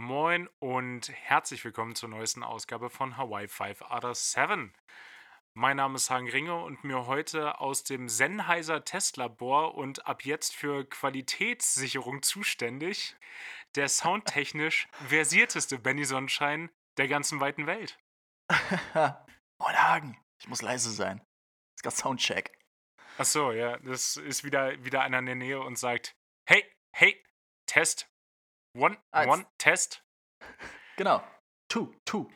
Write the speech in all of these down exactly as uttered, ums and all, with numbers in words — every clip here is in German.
Moin und herzlich willkommen zur neuesten Ausgabe von Hawaii Five Outer Seven. Mein Name ist Hagen Ringe und mir heute aus dem Sennheiser Testlabor und ab jetzt für Qualitätssicherung zuständig der soundtechnisch versierteste Benny Sonnenschein der ganzen weiten Welt. Moin Hagen, ich muss leise sein. Es gab Soundcheck. Ach so, ja, das ist wieder, wieder einer in der Nähe und sagt, hey, hey, Test. One, Eins. one, Test. Genau. Two, two.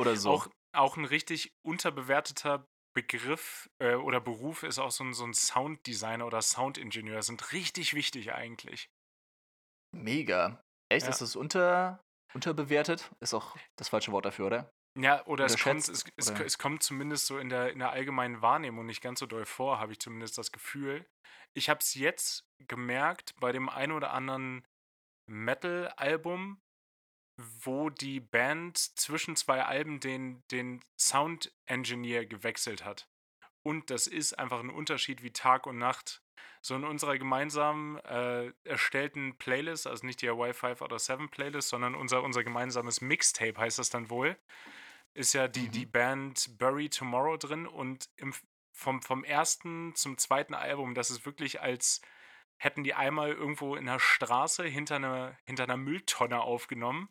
Oder so. Auch, auch ein richtig unterbewerteter Begriff äh, oder Beruf ist auch so ein, so ein Sounddesigner oder Soundingenieur. Sind richtig wichtig eigentlich. Mega. Echt? Ja. Ist das unter, unterbewertet? Ist auch das falsche Wort dafür, oder? Ja, oder, es kommt, es, es, oder? es kommt zumindest so in der, in der allgemeinen Wahrnehmung nicht ganz so doll vor, habe ich zumindest das Gefühl. Ich habe es jetzt gemerkt bei dem einen oder anderen Metal-Album, wo die Band zwischen zwei Alben den, den Sound-Engineer gewechselt hat. Und das ist einfach ein Unterschied wie Tag und Nacht. So in unserer gemeinsamen äh, erstellten Playlist, also nicht die Hawaii Five oder Seven Playlist, sondern unser, unser gemeinsames Mixtape heißt das dann wohl, ist ja die, mhm. die Band Bury Tomorrow drin und im, vom, vom ersten zum zweiten Album, das ist wirklich als hätten die einmal irgendwo in der Straße hinter einer, hinter einer Mülltonne aufgenommen.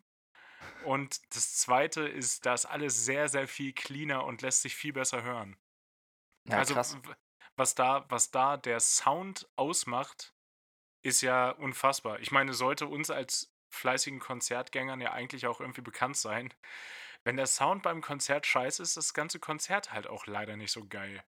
Und das Zweite ist, da ist alles sehr, sehr viel cleaner und lässt sich viel besser hören. Ja, also krass. Was da, was da der Sound ausmacht, ist ja unfassbar. Ich meine, sollte uns als fleißigen Konzertgängern ja eigentlich auch irgendwie bekannt sein. Wenn der Sound beim Konzert scheiße ist, ist das ganze Konzert halt auch leider nicht so geil.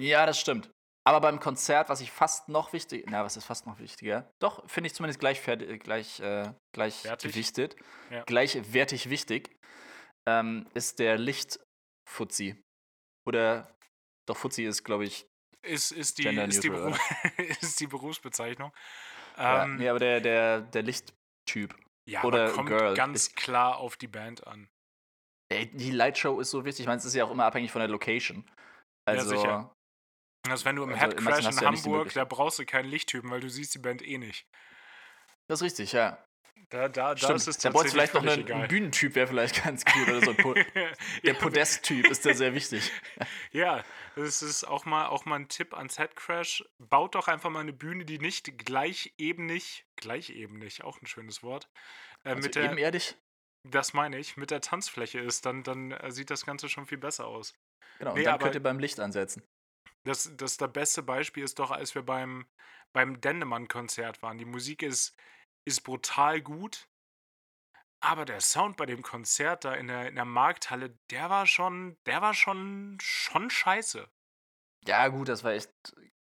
Ja, das stimmt. Aber beim Konzert, was ich fast noch wichtig, na, was ist fast noch wichtiger? Doch, finde ich zumindest gleichwertig, gleich, äh, gleich gewichtet, ja. gleichwertig wichtig, ähm, ist der Lichtfuzzi. Oder, doch, Fuzzi ist, glaube ich, ist, ist die, gender ist, neutral, die Beruf, ist die Berufsbezeichnung. Ja, ähm, nee, aber der, der, der Lichttyp. Ja, oder aber kommt Girl. Ganz ich, klar auf die Band an. Ey, die Lightshow ist so wichtig. Ich meine, es ist ja auch immer abhängig von der Location. Also, ja, sicher. Also wenn du im also Headcrash in Hamburg, ja da brauchst du keinen Lichttypen, weil du siehst die Band eh nicht. Das ist richtig, ja. Da, da, da ist es da brauchst du vielleicht noch einen, einen Bühnentyp, wäre vielleicht ganz cool. Oder so ein po- der Podesttyp ist da sehr wichtig. Ja, das ist auch mal, auch mal ein Tipp ans Headcrash. Baut doch einfach mal eine Bühne, die nicht gleichebenig, gleichebenig, auch ein schönes Wort. Äh, also mit der, ebenerdig? Das meine ich, mit der Tanzfläche ist, dann, dann sieht das Ganze schon viel besser aus. Genau, nee, und dann aber, könnt ihr beim Licht ansetzen. Das, das, das beste Beispiel ist doch, als wir beim, beim Dendemann-Konzert waren. Die Musik ist, ist brutal gut, aber der Sound bei dem Konzert da in der, in der Markthalle, der war schon, der war schon, schon scheiße. Ja, gut, das war echt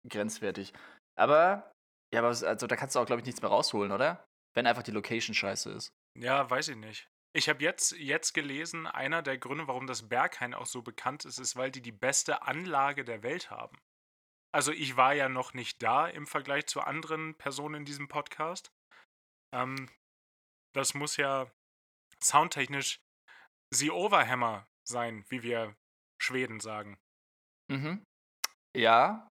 grenzwertig. Aber, ja, aber also, da kannst du auch, glaube ich, nichts mehr rausholen, oder? Wenn einfach die Location scheiße ist. Ja, weiß ich nicht. Ich habe jetzt, jetzt gelesen, einer der Gründe, warum das Berghain auch so bekannt ist, ist, weil die die beste Anlage der Welt haben. Also ich war ja noch nicht da im Vergleich zu anderen Personen in diesem Podcast. Ähm, das muss ja soundtechnisch the Overhammer sein, wie wir Schweden sagen. Mhm. Ja.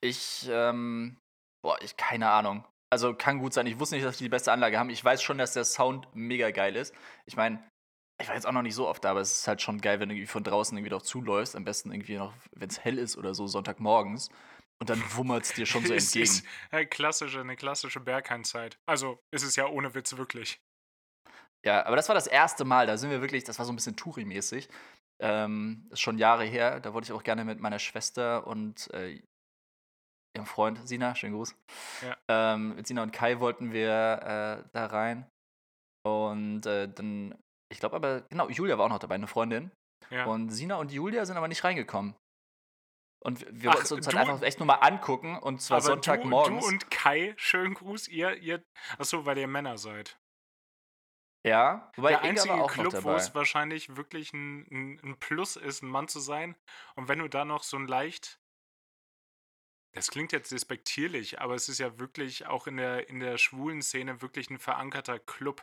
Ich, ähm, boah, ich keine Ahnung. Also kann gut sein. Ich wusste nicht, dass die die beste Anlage haben. Ich weiß schon, dass der Sound mega geil ist. Ich meine, ich war jetzt auch noch nicht so oft da, aber es ist halt schon geil, wenn du irgendwie von draußen irgendwie noch zuläufst. Am besten irgendwie noch, wenn es hell ist oder so, Sonntagmorgens. Und dann wummert es dir schon so entgegen. Ist eine klassische, eine klassische Berghain-Zeit. Also ist es ja ohne Witz wirklich. Ja, aber das war das erste Mal. Da sind wir wirklich, das war so ein bisschen Touri-mäßig. Ähm, ist schon Jahre her. Da wollte ich auch gerne mit meiner Schwester und äh, ihrem Freund Sina, schönen Gruß. Ja. Ähm, mit Sina und Kai wollten wir äh, da rein. Und äh, dann, ich glaube aber, genau, Julia war auch noch dabei, eine Freundin. Ja. Und Sina und Julia sind aber nicht reingekommen. Und wir Ach, wollten uns halt einfach echt nur mal angucken. Und zwar aber Sonntagmorgens. Du, du und Kai, schönen Gruß, ihr, ihr, achso, weil ihr Männer seid. Ja, wobei der einzige auch Club, wo es wahrscheinlich wirklich ein, ein, ein Plus ist, ein Mann zu sein. Und wenn du da noch so ein leicht Das klingt jetzt despektierlich, aber es ist ja wirklich auch in der, in der schwulen Szene wirklich ein verankerter Club.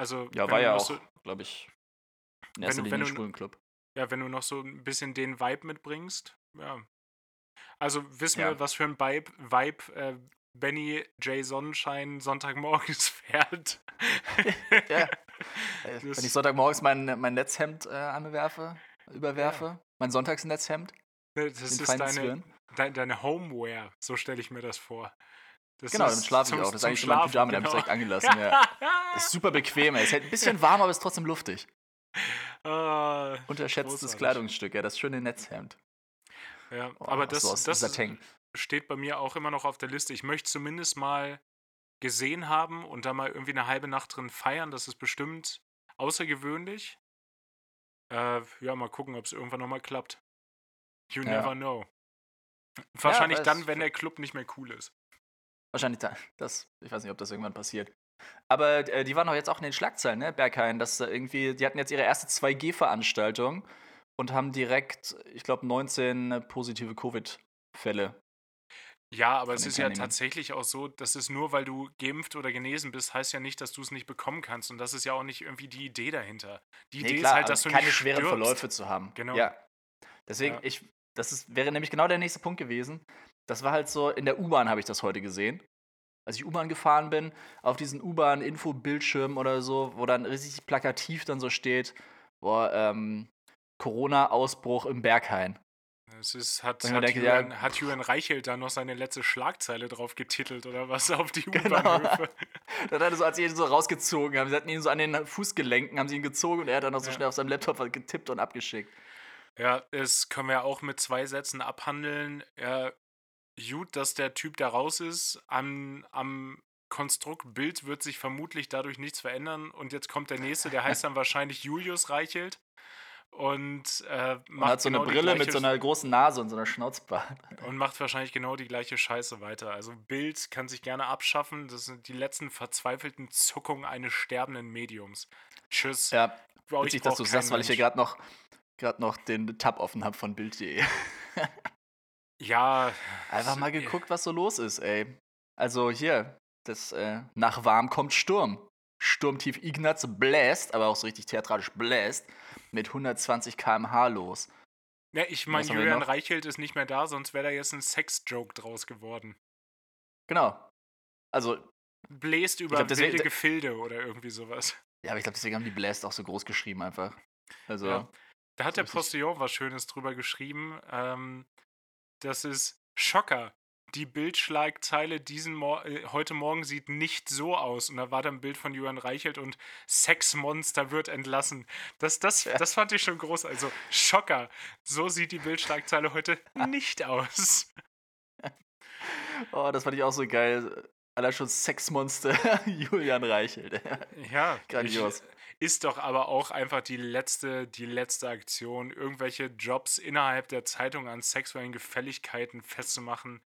Also, ja, war ja auch, so, glaube ich, in erster Linie ein schwulen Club. Ja, wenn du noch so ein bisschen den Vibe mitbringst, ja. Also wissen ja. wir, was für ein Vibe, Vibe äh, Benny J. Sonnenschein Sonntagmorgens fährt. Ja. Wenn ich Sonntagmorgens mein, mein Netzhemd äh, anwerfe, überwerfe, ja. mein Sonntagsnetzhemd. Das ist deine, de, deine Homeware, so stelle ich mir das vor. Das genau, damit schlafe ich auch. Das ist eigentlich schon mein Pyjama, genau. Da habe ich direkt angelassen. Ja. Ist super bequem. Es ist halt ein bisschen warm, aber ist trotzdem luftig. Uh, Unterschätztes großartig. Kleidungsstück, ja, das schöne Netzhemd. Ja, oh, aber das, so das steht bei mir auch immer noch auf der Liste. Ich möchte zumindest mal gesehen haben und da mal irgendwie eine halbe Nacht drin feiern. Das ist bestimmt außergewöhnlich. Äh, ja, mal gucken, ob es irgendwann nochmal klappt. You ja. never know. Wahrscheinlich ja, dann, wenn der Club nicht mehr cool ist. Wahrscheinlich dann. Das, ich weiß nicht, ob das irgendwann passiert. Aber äh, die waren doch jetzt auch in den Schlagzeilen, ne, Berghain, dass äh, irgendwie, die hatten jetzt ihre erste zwei G Veranstaltung und haben direkt, ich glaube, neunzehn positive Covid-Fälle. Ja, aber es ist ja tatsächlich auch so, dass es nur, weil du geimpft oder genesen bist, heißt ja nicht, dass du es nicht bekommen kannst. Und das ist ja auch nicht irgendwie die Idee dahinter. Die nee, Idee klar, ist halt, dass du keine nicht schweren stirbst. Verläufe zu haben. Genau. Ja. Deswegen, ja. ich, das ist, wäre nämlich genau der nächste Punkt gewesen. Das war halt so, in der U-Bahn habe ich das heute gesehen. Als ich U-Bahn gefahren bin, auf diesen U-Bahn-Info-Bildschirm oder so, wo dann richtig plakativ dann so steht, boah, ähm, Corona-Ausbruch im Berghain. Es ist, hat, hat, denke, Jürgen, ja, hat Jürgen Reichelt da noch seine letzte Schlagzeile drauf getitelt oder was auf die U-Bahnhöfe? Genau. Dann hat er so, als sie ihn so rausgezogen haben, sie hatten ihn so an den Fußgelenken, haben sie ihn gezogen und er hat dann noch so ja. schnell auf seinem Laptop getippt und abgeschickt. Ja, das können wir auch mit zwei Sätzen abhandeln. Ja, gut, dass der Typ da raus ist. Am, am Konstrukt Bild wird sich vermutlich dadurch nichts verändern und jetzt kommt der nächste, der heißt dann wahrscheinlich Julius Reichelt. Und, äh, macht und hat so genau eine Brille mit so einer großen Nase und so einer Schnauzbart. Und macht wahrscheinlich genau die gleiche Scheiße weiter. Also Bild kann sich gerne abschaffen. Das sind die letzten verzweifelten Zuckungen eines sterbenden Mediums. Tschüss. Ja, wow, witzig, dass du es sagst, weil ich hier gerade noch, noch den Tab offen habe von Bild punkt de. Ja. Einfach mal geguckt, was so los ist, ey. Also hier, das äh, nach warm kommt Sturm. Sturmtief Ignaz bläst, aber auch so richtig theatralisch bläst, mit hundertzwanzig Kilometer pro Stunde los. Ja, ich meine, Julian Reichelt ist nicht mehr da, sonst wäre da jetzt ein Sex-Joke draus geworden. Genau. Also. Bläst über glaub, wilde Gefilde oder irgendwie sowas. Ja, aber ich glaube, deswegen haben die Bläst auch so groß geschrieben einfach. Also. Ja. Da hat so der Postillon was Schönes drüber geschrieben. Ähm, das ist Schocker. Die Bildschlagzeile diesen Mo- äh, heute Morgen sieht nicht so aus. Und da war dann ein Bild von Jürgen Reichelt und Sexmonster wird entlassen. Das, das, ja. das fand ich schon groß. Also Schocker. So sieht die Bildschlagzeile heute nicht aus. Oh, das fand ich auch so geil. Allein schon Sexmonster Julian Reichelt. Ja, grandios. Ist doch aber auch einfach die letzte, die letzte Aktion, irgendwelche Jobs innerhalb der Zeitung an sexuellen Gefälligkeiten festzumachen.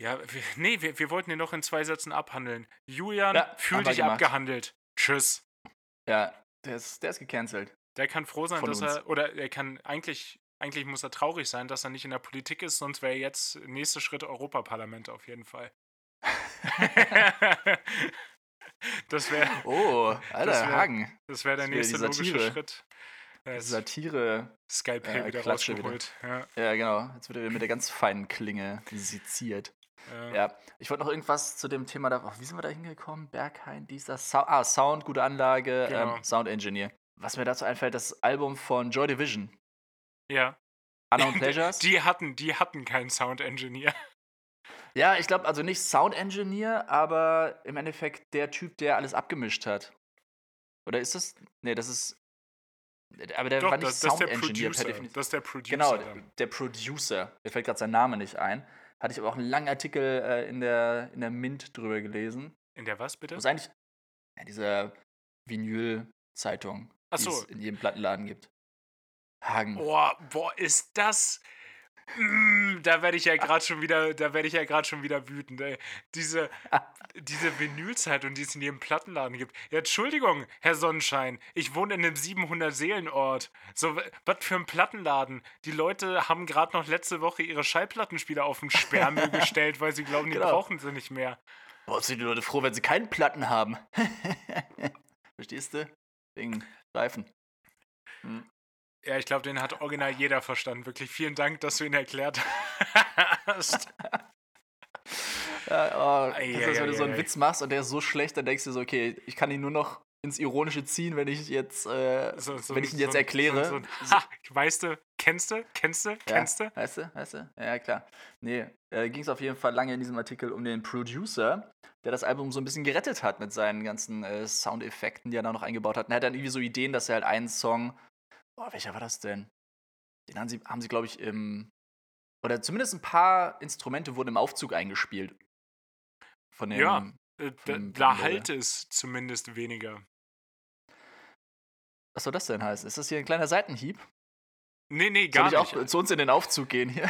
Ja, wir, nee, wir, wir wollten den noch in zwei Sätzen abhandeln. Julian, ja, fühl dich gemacht. Abgehandelt. Tschüss. Ja, der ist, der ist gecancelt. Der kann froh sein, Von dass uns. er, oder er kann, eigentlich, eigentlich muss er traurig sein, dass er nicht in der Politik ist, sonst wäre jetzt nächster Schritt Europaparlament auf jeden Fall. Das wäre. Oh, Alter, das wär, Hagen. Das wäre der das wär nächste logische Schritt. Äh, Satire. Skype äh, wieder Klatsche rausgeholt. Wieder. Ja. ja, genau. Jetzt wird er mit der ganz feinen Klinge seziert. Ja. ja. Ich wollte noch irgendwas zu dem Thema da. Oh, wie sind wir da hingekommen? Berghain, dieser Sound. Ah, Sound, gute Anlage, genau. ähm, Sound Engineer. Was mir dazu einfällt, das Album von Joy Division. Ja. Unknown Pleasures. Die hatten, die hatten keinen Sound Engineer. Ja, ich glaube, also nicht Sound Engineer, aber im Endeffekt der Typ, der alles abgemischt hat. Oder ist das? Nee, das ist. Aber der Doch, war nicht das, Sound das Engineer. Producer, per das ist der Producer. Genau, dann. Der Producer. Mir fällt gerade sein Name nicht ein. Hatte ich aber auch einen langen Artikel äh, in, der, in der Mint drüber gelesen. In der was, bitte? Was eigentlich? Ja, dieser Vinyl-Zeitung, die so. es in jedem Plattenladen gibt. Hagen. Boah, boah, ist das. Da werde ich ja gerade schon wieder, da werde ich ja gerade schon wieder wütend, ey. Diese, diese Vinylzeitung, die es in jedem Plattenladen gibt. Ja, Entschuldigung, Herr Sonnenschein, ich wohne in einem siebenhundert-Seelen-Ort. So, was für ein Plattenladen? Die Leute haben gerade noch letzte Woche ihre Schallplattenspieler auf den Sperrmüll gestellt, weil sie glauben, die genau. brauchen sie nicht mehr. Boah, sind die Leute froh, wenn sie keinen Platten haben. Verstehst du? Wegen Reifen. Hm. Ja, ich glaube, den hat original jeder verstanden. Wirklich, vielen Dank, dass du ihn erklärt hast. Ja, oh, das ist, wenn du so einen Witz machst und der ist so schlecht, dann denkst du so, okay, ich kann ihn nur noch ins Ironische ziehen, wenn ich jetzt, äh, so, so, wenn ich ihn jetzt so, erkläre. So, so, so. Ha, weißt du, kennst du, kennst du, kennst ja, du? Weißt du, weißt du? Ja, klar. Nee, äh, ging es auf jeden Fall lange in diesem Artikel um den Producer, der das Album so ein bisschen gerettet hat mit seinen ganzen äh, Soundeffekten, die er da noch eingebaut hat. Und er hat dann irgendwie so Ideen, dass er halt einen Song, boah, welcher war das denn? Den haben sie, haben sie glaube ich, im, oder zumindest ein paar Instrumente wurden im Aufzug eingespielt. Von dem, ja, äh, von, da, da halte es zumindest weniger. Was soll das denn heißen? Ist das hier ein kleiner Seitenhieb? Nee, nee, gar nicht. Soll ich nicht auch zu uns in den Aufzug gehen hier?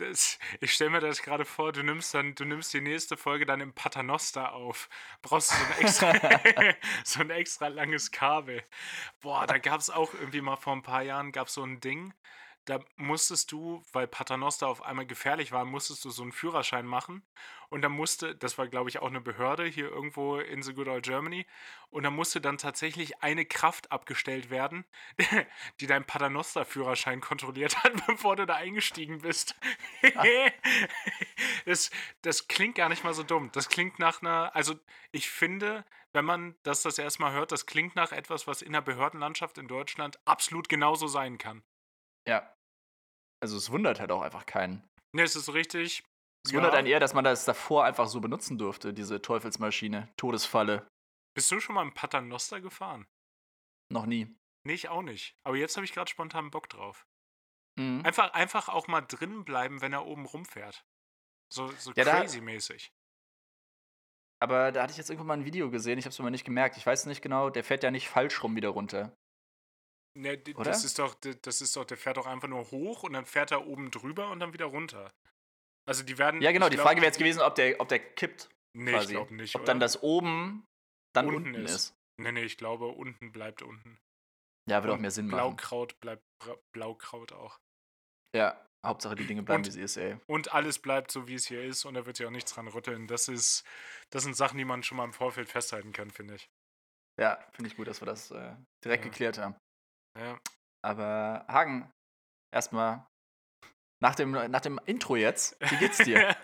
Das, ich stelle mir das gerade vor, du nimmst dann, du nimmst die nächste Folge dann im Paternoster auf. Brauchst du so ein extra, so ein extra langes Kabel. Boah, da gab es auch irgendwie mal vor ein paar Jahren gab es so ein Ding, da musstest du, weil Paternoster auf einmal gefährlich war, musstest du so einen Führerschein machen. Und dann musste, das war glaube ich auch eine Behörde hier irgendwo in The Good Old Germany, und da musste dann tatsächlich eine Kraft abgestellt werden, die deinen Paternoster-Führerschein kontrolliert hat, bevor du da eingestiegen bist. Das, das klingt gar nicht mal so dumm. Das klingt nach einer, also ich finde, wenn man das das erstmal hört, das klingt nach etwas, was in der Behördenlandschaft in Deutschland absolut genauso sein kann. Ja. Also es wundert halt auch einfach keinen. Ne, es ist richtig. Es ja. wundert einen eher, dass man das davor einfach so benutzen durfte, diese Teufelsmaschine, Todesfalle. Bist du schon mal im Paternoster gefahren? Noch nie. Nee, ich auch nicht. Aber jetzt habe ich gerade spontan Bock drauf. Mhm. Einfach, einfach auch mal drin bleiben, wenn er oben rumfährt. So, so ja, crazy-mäßig. Da, aber da hatte ich jetzt irgendwann mal ein Video gesehen, ich habe es mal nicht gemerkt. Ich weiß nicht genau, der fährt ja nicht falsch rum wieder runter. Ne, das ist doch, das ist doch, der fährt doch einfach nur hoch und dann fährt er oben drüber und dann wieder runter. Also die werden. Ja, genau, die glaub, Frage wäre jetzt gewesen, ob der, ob der kippt. Nee, quasi. Ich glaube nicht. Ob oder? Dann das oben dann unten, unten ist. ist. Nee, nee, ich glaube, unten bleibt unten. Ja, würde und auch mehr Sinn machen. Blaukraut bleibt Blaukraut auch. Ja, Hauptsache die Dinge bleiben, und, wie sie ist, ey. Und alles bleibt so, wie es hier ist, und da wird sich auch nichts dran rütteln. Das ist, das sind Sachen, die man schon mal im Vorfeld festhalten kann, finde ich. Ja, finde ich gut, dass wir das äh, direkt ja. geklärt haben. Ja. Aber Hagen, erstmal nach dem, nach dem Intro jetzt, wie geht's dir?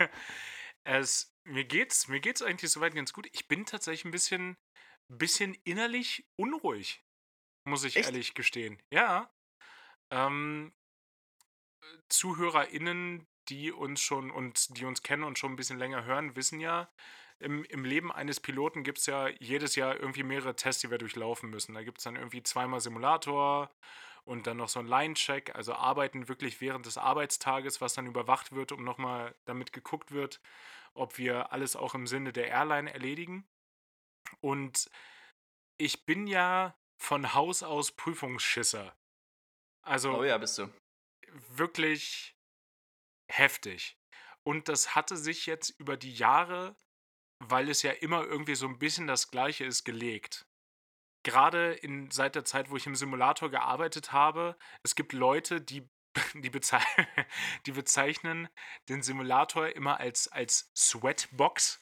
es, mir geht's, mir geht's eigentlich soweit ganz gut. Ich bin tatsächlich ein bisschen, bisschen innerlich unruhig, muss ich Echt? ehrlich gestehen. Ja. Ähm, ZuhörerInnen, die uns schon und die uns kennen und schon ein bisschen länger hören, wissen ja, Im, Im Leben eines Piloten gibt es ja jedes Jahr irgendwie mehrere Tests, die wir durchlaufen müssen. Da gibt es dann irgendwie zweimal Simulator und dann noch so einen Line-Check. Also arbeiten wirklich während des Arbeitstages, was dann überwacht wird, um nochmal damit geguckt wird, ob wir alles auch im Sinne der Airline erledigen. Und ich bin ja von Haus aus Prüfungsschisser. Also oh ja, bist du. Wirklich heftig. Und das hatte sich jetzt über die Jahre, weil es ja immer irgendwie so ein bisschen das Gleiche ist, gelegt. Gerade in, seit der Zeit, wo ich im Simulator gearbeitet habe, es gibt Leute, die, die, bezei- die bezeichnen den Simulator immer als, als Sweatbox,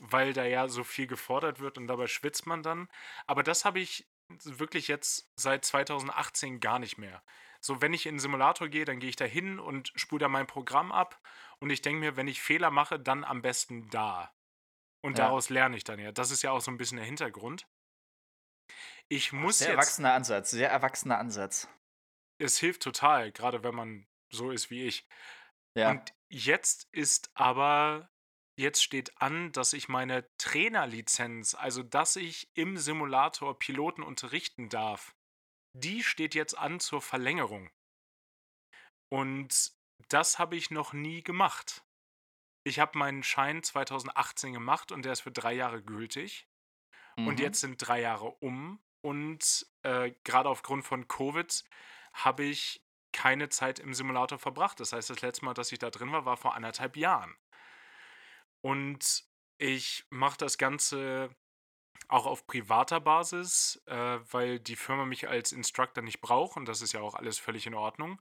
weil da ja so viel gefordert wird und dabei schwitzt man dann. Aber das habe ich wirklich jetzt seit zweitausendachtzehn gar nicht mehr. So, wenn ich in den Simulator gehe, dann gehe ich da hin und spule da mein Programm ab und ich denke mir, wenn ich Fehler mache, dann am besten da. Und ja. daraus lerne ich dann ja. Das ist ja auch so ein bisschen der Hintergrund. Ich muss sehr jetzt... Sehr erwachsener Ansatz, sehr erwachsener Ansatz. Es hilft total, gerade wenn man so ist wie ich. Ja. Und jetzt ist aber... Jetzt steht an, dass ich meine Trainerlizenz, also dass ich im Simulator Piloten unterrichten darf, die steht jetzt an zur Verlängerung. Und das habe ich noch nie gemacht. Ich habe meinen Schein zweitausendachtzehn gemacht und der ist für drei Jahre gültig. Mhm. Und jetzt sind drei Jahre um. Und äh, gerade aufgrund von Covid habe ich keine Zeit im Simulator verbracht. Das heißt, das letzte Mal, dass ich da drin war, war vor anderthalb Jahren. Und ich mache das Ganze auch auf privater Basis, äh, weil die Firma mich als Instructor nicht braucht. Und das ist ja auch alles völlig in Ordnung.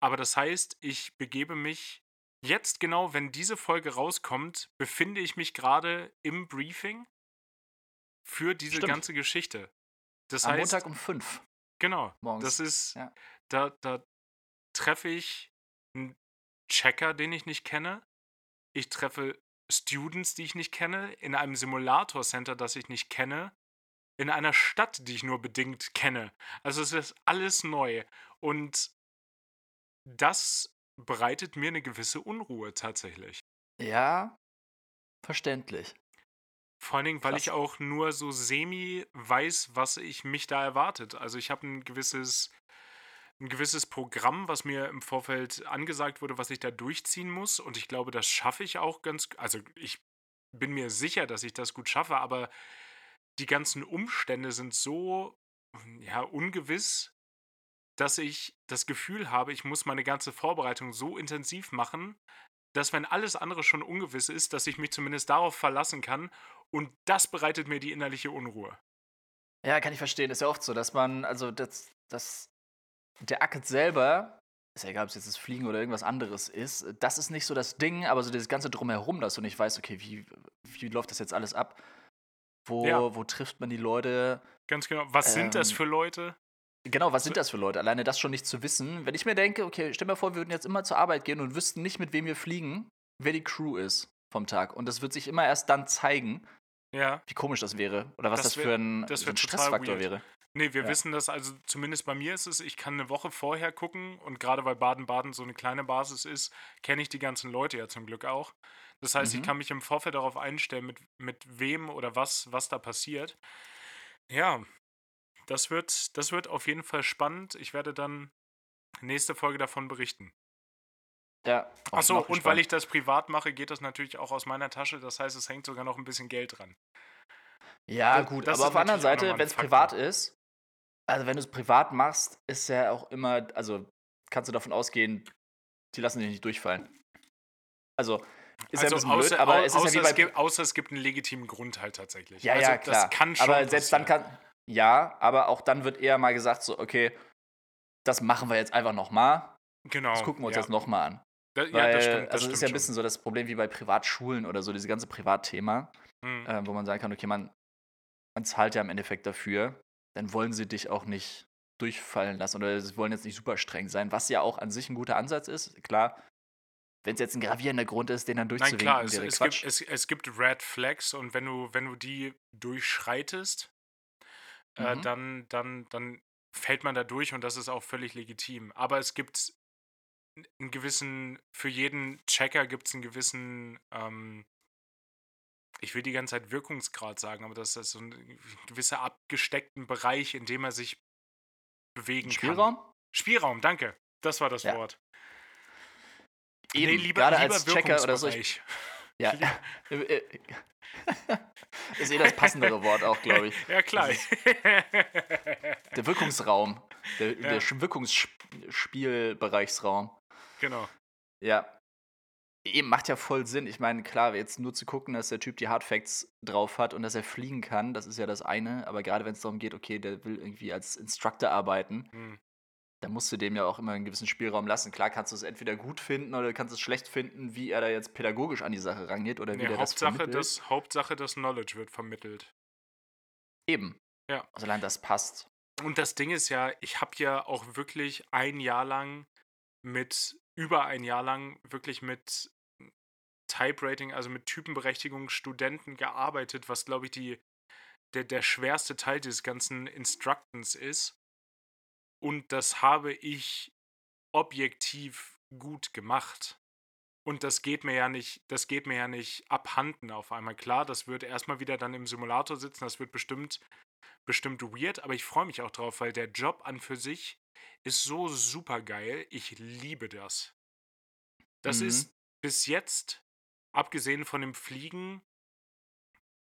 Aber das heißt, ich begebe mich... Jetzt genau, wenn diese Folge rauskommt, befinde ich mich gerade im Briefing für diese Stimmt. ganze Geschichte. Das Am heißt, Montag um fünf. Genau. Morgens. Das ist, ja. da, da treffe ich einen Checker, den ich nicht kenne. Ich treffe Students, die ich nicht kenne, in einem Simulator-Center, das ich nicht kenne, in einer Stadt, die ich nur bedingt kenne. Also es ist alles neu. Und das bereitet mir eine gewisse Unruhe tatsächlich. Ja, verständlich. Vor allen Dingen, weil Krass. Ich auch nur so semi weiß, was ich mich da erwartet. Also ich habe ein gewisses, ein gewisses Programm, was mir im Vorfeld angesagt wurde, was ich da durchziehen muss. Und ich glaube, das schaffe ich auch ganz, also ich bin mir sicher, dass ich das gut schaffe, aber die ganzen Umstände sind so, ja, ungewiss, dass ich das Gefühl habe, ich muss meine ganze Vorbereitung so intensiv machen, dass wenn alles andere schon ungewiss ist, dass ich mich zumindest darauf verlassen kann. Und das bereitet mir die innerliche Unruhe. Ja, kann ich verstehen. Ist ja oft so, dass man, also das, das der Akt selber, ist ja egal, ob es jetzt das Fliegen oder irgendwas anderes ist, das ist nicht so das Ding, aber so dieses ganze Drumherum, dass du nicht weißt, okay, wie, wie läuft das jetzt alles ab? Wo, ja. wo trifft man die Leute? Ganz genau. Was ähm, sind das für Leute? Genau, was sind das für Leute? Alleine das schon nicht zu wissen. Wenn ich mir denke, okay, stell mir vor, wir würden jetzt immer zur Arbeit gehen und wüssten nicht, mit wem wir fliegen, wer die Crew ist vom Tag. Und das wird sich immer erst dann zeigen, ja. wie komisch das wäre. Oder was das, das wär, für ein, das so ein Stressfaktor weird. wäre. Nee, wir ja. wissen das, also zumindest bei mir ist es, ich kann eine Woche vorher gucken und gerade weil Baden-Baden so eine kleine Basis ist, kenne ich die ganzen Leute ja zum Glück auch. Das heißt, mhm. ich kann mich im Vorfeld darauf einstellen, mit, mit wem oder was, was da passiert. Ja, das wird, das wird auf jeden Fall spannend. Ich werde dann nächste Folge davon berichten. Ja. Achso, und gespannt. Weil ich das privat mache, geht das natürlich auch aus meiner Tasche. Das heißt, es hängt sogar noch ein bisschen Geld dran. Ja, das, gut, das aber auf der anderen Seite, wenn es privat ist, also wenn du es privat machst, ist ja auch immer, also kannst du davon ausgehen, die lassen dich nicht durchfallen. Also, ist also ja ein bisschen außer, blöd, aber au, es ist außer, ja wie bei es gibt, außer es gibt einen legitimen Grund halt tatsächlich. Ja, also, ja, klar. Das kann schon aber selbst passieren. Dann kann, ja, aber auch dann wird eher mal gesagt so, okay, das machen wir jetzt einfach nochmal. Genau. Das gucken wir uns ja. jetzt nochmal an. Da, Weil, ja, das stimmt, das also das ist ja ein bisschen schon. So das Problem wie bei Privatschulen oder so, dieses ganze Privatthema, mhm. äh, wo man sagen kann, okay, man, man zahlt ja im Endeffekt dafür, dann wollen sie dich auch nicht durchfallen lassen oder sie wollen jetzt nicht super streng sein, was ja auch an sich ein guter Ansatz ist. Klar, wenn es jetzt ein gravierender Grund ist, den dann durchzuwinken, wäre Quatsch. Nein, klar, es, es, gibt, es, es gibt Red Flags und wenn du, wenn du die durchschreitest, mhm. äh, dann, dann, dann fällt man da durch und das ist auch völlig legitim. Aber es gibt einen gewissen, für jeden Checker gibt es einen gewissen, ähm, ich will die ganze Zeit Wirkungsgrad sagen, aber das ist so ein gewisser abgesteckten Bereich, in dem er sich bewegen Spielraum? kann. Spielraum? Spielraum, danke. Das war das ja. Wort. Eben, nee, lieber, gerade lieber als Checker oder so. Ich, ja. Ist eh das passendere Wort auch, glaube ich. Ja, klar. Der Wirkungsraum. Der, ja. der Wirkungsspielbereichsraum. Genau. Ja. Eben, macht ja voll Sinn. Ich meine, klar, jetzt nur zu gucken, dass der Typ die Hardfacts drauf hat und dass er fliegen kann, das ist ja das eine. Aber gerade wenn es darum geht, okay, der will irgendwie als Instructor arbeiten, mhm. dann musst du dem ja auch immer einen gewissen Spielraum lassen. Klar kannst du es entweder gut finden oder du kannst es schlecht finden, wie er da jetzt pädagogisch an die Sache rangeht oder wie ja, der Hauptsache, das vermittelt. Das, Hauptsache, das Knowledge wird vermittelt. Eben. Ja. Solange also, das passt. Und das Ding ist ja, ich habe ja auch wirklich ein Jahr lang mit über ein Jahr lang wirklich mit Type-Rating, also mit Typenberechtigung Studenten gearbeitet, was, glaube ich, die, der, der schwerste Teil dieses ganzen Instructens ist. Und das habe ich objektiv gut gemacht. Und das geht mir ja nicht, das geht mir ja nicht abhanden auf einmal. Klar, das wird erstmal wieder dann im Simulator sitzen, das wird bestimmt, bestimmt weird, aber ich freue mich auch drauf, weil der Job an für sich ist so super geil. Ich liebe das. Das mhm. ist bis jetzt, abgesehen von dem Fliegen,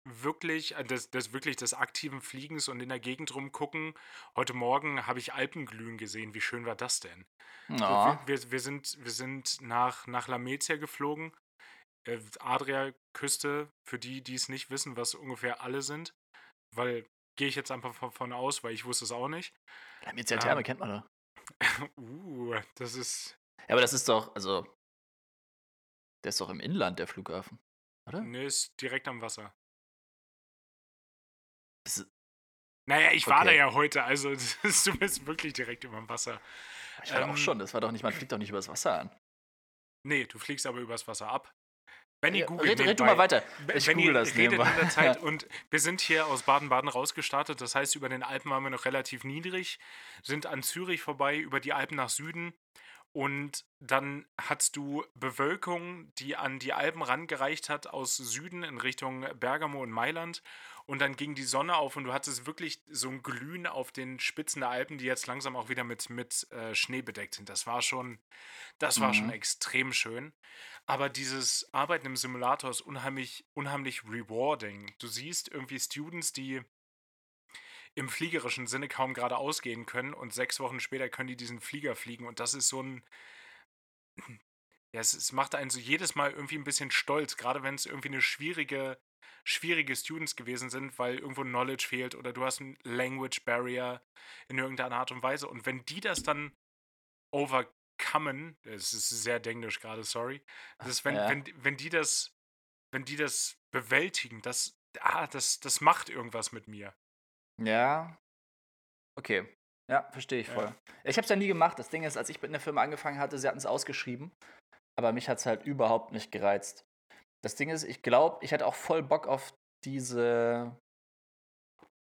wirklich, das, das wirklich des aktiven Fliegens und in der Gegend rumgucken. Heute Morgen habe ich Alpenglühen gesehen. Wie schön war das denn? Oh. Wir, wir, wir sind, wir sind nach, nach Lamezia geflogen. Äh, Adria-Küste, für die, die es nicht wissen, was ungefähr alle sind. Weil, gehe ich jetzt einfach von aus, weil ich wusste es auch nicht. Lamezia Therme ähm, kennt man doch. uh, das ist... Ja, aber das ist doch, also... Der ist doch im Inland, der Flughafen, oder? Nee, ist direkt am Wasser. Ist, naja, ich okay. war da ja heute, also du bist wirklich direkt über dem Wasser. Ich war ähm, auch schon, das war doch nicht, man fliegt doch nicht übers Wasser an. Nee, du fliegst aber übers Wasser ab. Benny googelt. Red, red du mal weiter. Ich Benny das redet nebenbei. In der Zeit. Und wir sind hier aus Baden-Baden rausgestartet. Das heißt, über den Alpen waren wir noch relativ niedrig, sind an Zürich vorbei, über die Alpen nach Süden. Und dann hast du Bewölkung, die an die Alpen rangereicht hat, aus Süden in Richtung Bergamo und Mailand. Und dann ging die Sonne auf und du hattest wirklich so ein Glühen auf den Spitzen der Alpen, die jetzt langsam auch wieder mit, mit äh, Schnee bedeckt sind. Das war schon, das war mhm. schon extrem schön. Aber dieses Arbeiten im Simulator ist unheimlich, unheimlich rewarding. Du siehst irgendwie Students, die im fliegerischen Sinne kaum geradeaus gehen können und sechs Wochen später können die diesen Flieger fliegen. Und das ist so ein... Ja, es, es macht einen so jedes Mal irgendwie ein bisschen stolz, gerade wenn es irgendwie eine schwierige... schwierige Students gewesen sind, weil irgendwo Knowledge fehlt oder du hast ein Language Barrier in irgendeiner Art und Weise. Und wenn die das dann overcomen, es ist sehr denglisch gerade, sorry, das ist, wenn, ja. wenn, wenn die das, wenn die das bewältigen, das, ah, das, das macht irgendwas mit mir. Ja. Okay. Ja, verstehe ich voll. Ja. Ich habe es ja nie gemacht. Das Ding ist, als ich mit einer Firma angefangen hatte, sie hatten es ausgeschrieben, aber mich hat es halt überhaupt nicht gereizt. Das Ding ist, ich glaube, ich hatte auch voll Bock auf diese,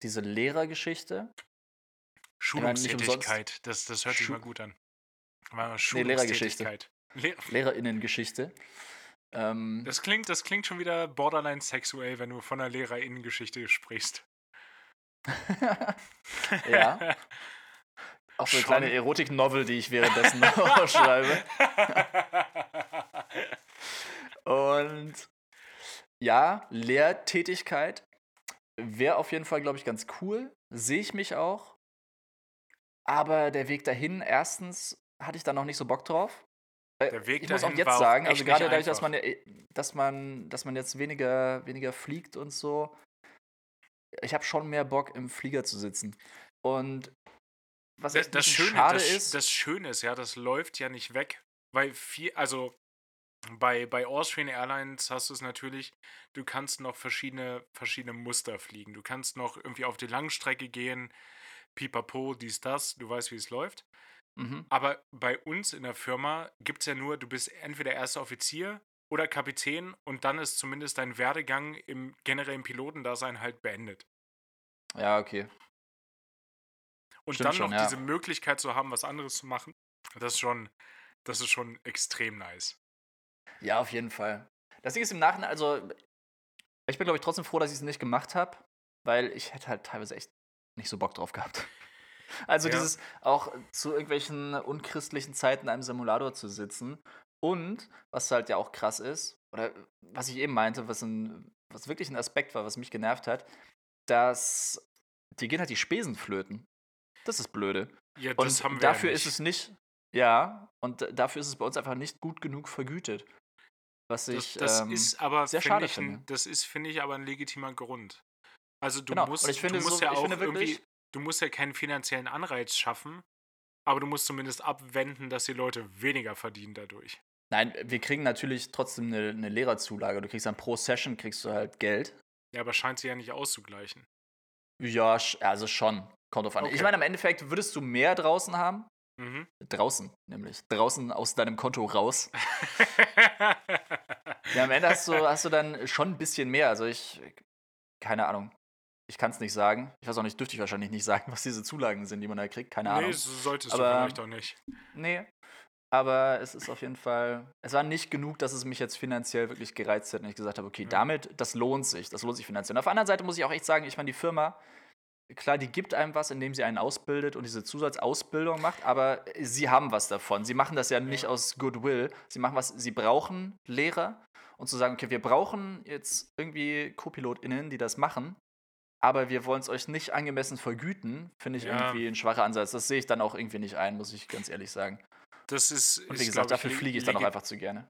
diese Lehrergeschichte. Schulungstätigkeit, das, das hört Schu- sich mal gut an. Nee, Lehrergeschichte. Lehr- LehrerInnen-Geschichte. Ähm, das, klingt, das klingt schon wieder borderline sexuell, wenn du von der LehrerInnen-Geschichte sprichst. Ja. Auch so eine schon. Kleine Erotik-Novel, die ich währenddessen noch schreibe. Und ja, Lehrtätigkeit wäre auf jeden Fall, glaube ich, ganz cool. Sehe ich mich auch. Aber der Weg dahin, erstens hatte ich da noch nicht so Bock drauf. Der Weg ich muss auch jetzt sagen, also gerade dadurch, dass man, dass man, dass man jetzt weniger, weniger fliegt und so, ich habe schon mehr Bock, im Flieger zu sitzen. Und was das, das Schöne, schade das, ist... Das Schöne ist, ja, das läuft ja nicht weg. Weil viel, also... Bei, bei Austrian Airlines hast du es natürlich, du kannst noch verschiedene, verschiedene Muster fliegen. Du kannst noch irgendwie auf die Langstrecke gehen, pipapo, dies, das, du weißt, wie es läuft. Mhm. Aber bei uns in der Firma gibt es ja nur, du bist entweder erster Offizier oder Kapitän und dann ist zumindest dein Werdegang im generellen Pilotendasein halt beendet. Ja, okay. Und stimmt dann schon, noch ja. diese Möglichkeit zu haben, was anderes zu machen, das ist schon, das ist schon extrem nice. Ja, auf jeden Fall. Das Ding ist im Nachhinein, also ich bin, glaube ich, trotzdem froh, dass ich es nicht gemacht habe, weil ich hätte halt teilweise echt nicht so Bock drauf gehabt. Also ja. dieses auch zu irgendwelchen unchristlichen Zeiten in einem Simulator zu sitzen und, was halt ja auch krass ist, oder was ich eben meinte, was, ein, was wirklich ein Aspekt war, was mich genervt hat, dass die gehen halt die Spesen flöten. Das ist blöde. Ja, das und haben wir dafür ja nicht. Ist es nicht, ja, und dafür ist es bei uns einfach nicht gut genug vergütet. Was ich das, das ähm, ist aber, sehr find schade ich, finde. Das ist, finde ich, aber ein legitimer Grund. Also du genau. musst, du musst so, ja auch irgendwie, du musst ja keinen finanziellen Anreiz schaffen, aber du musst zumindest abwenden, dass die Leute weniger verdienen dadurch. Nein, wir kriegen natürlich trotzdem eine, eine Lehrerzulage. Du kriegst dann pro Session kriegst du halt Geld. Ja, aber scheint sie ja nicht auszugleichen. Ja, also schon. Kommt drauf an. Okay. Ich meine, im Endeffekt würdest du mehr draußen haben. Mhm. Draußen, nämlich. Draußen aus deinem Konto raus. Ja, am Ende hast du, hast du dann schon ein bisschen mehr. Also ich, keine Ahnung. Ich kann es nicht sagen. Ich weiß auch nicht, dürfte ich wahrscheinlich nicht sagen, was diese Zulagen sind, die man da kriegt. Keine Ahnung. Nee, so solltest aber, du vielleicht auch nicht. Nee, aber es ist auf jeden Fall, es war nicht genug, dass es mich jetzt finanziell wirklich gereizt hat und ich gesagt habe, okay, mhm. damit, das lohnt sich. Das lohnt sich finanziell. Und auf der anderen Seite muss ich auch echt sagen, ich meine, die Firma, klar, die gibt einem was, indem sie einen ausbildet und diese Zusatzausbildung macht, aber sie haben was davon. Sie machen das ja nicht ja. aus Goodwill. Sie machen was, sie brauchen Lehrer und zu sagen, okay, wir brauchen jetzt irgendwie Co-PilotInnen, die das machen, aber wir wollen es euch nicht angemessen vergüten, finde ich ja. irgendwie ein schwacher Ansatz. Das sehe ich dann auch irgendwie nicht ein, muss ich ganz ehrlich sagen. Das ist, und wie ist, gesagt, dafür ich, fliege ich dann auch einfach zu gerne.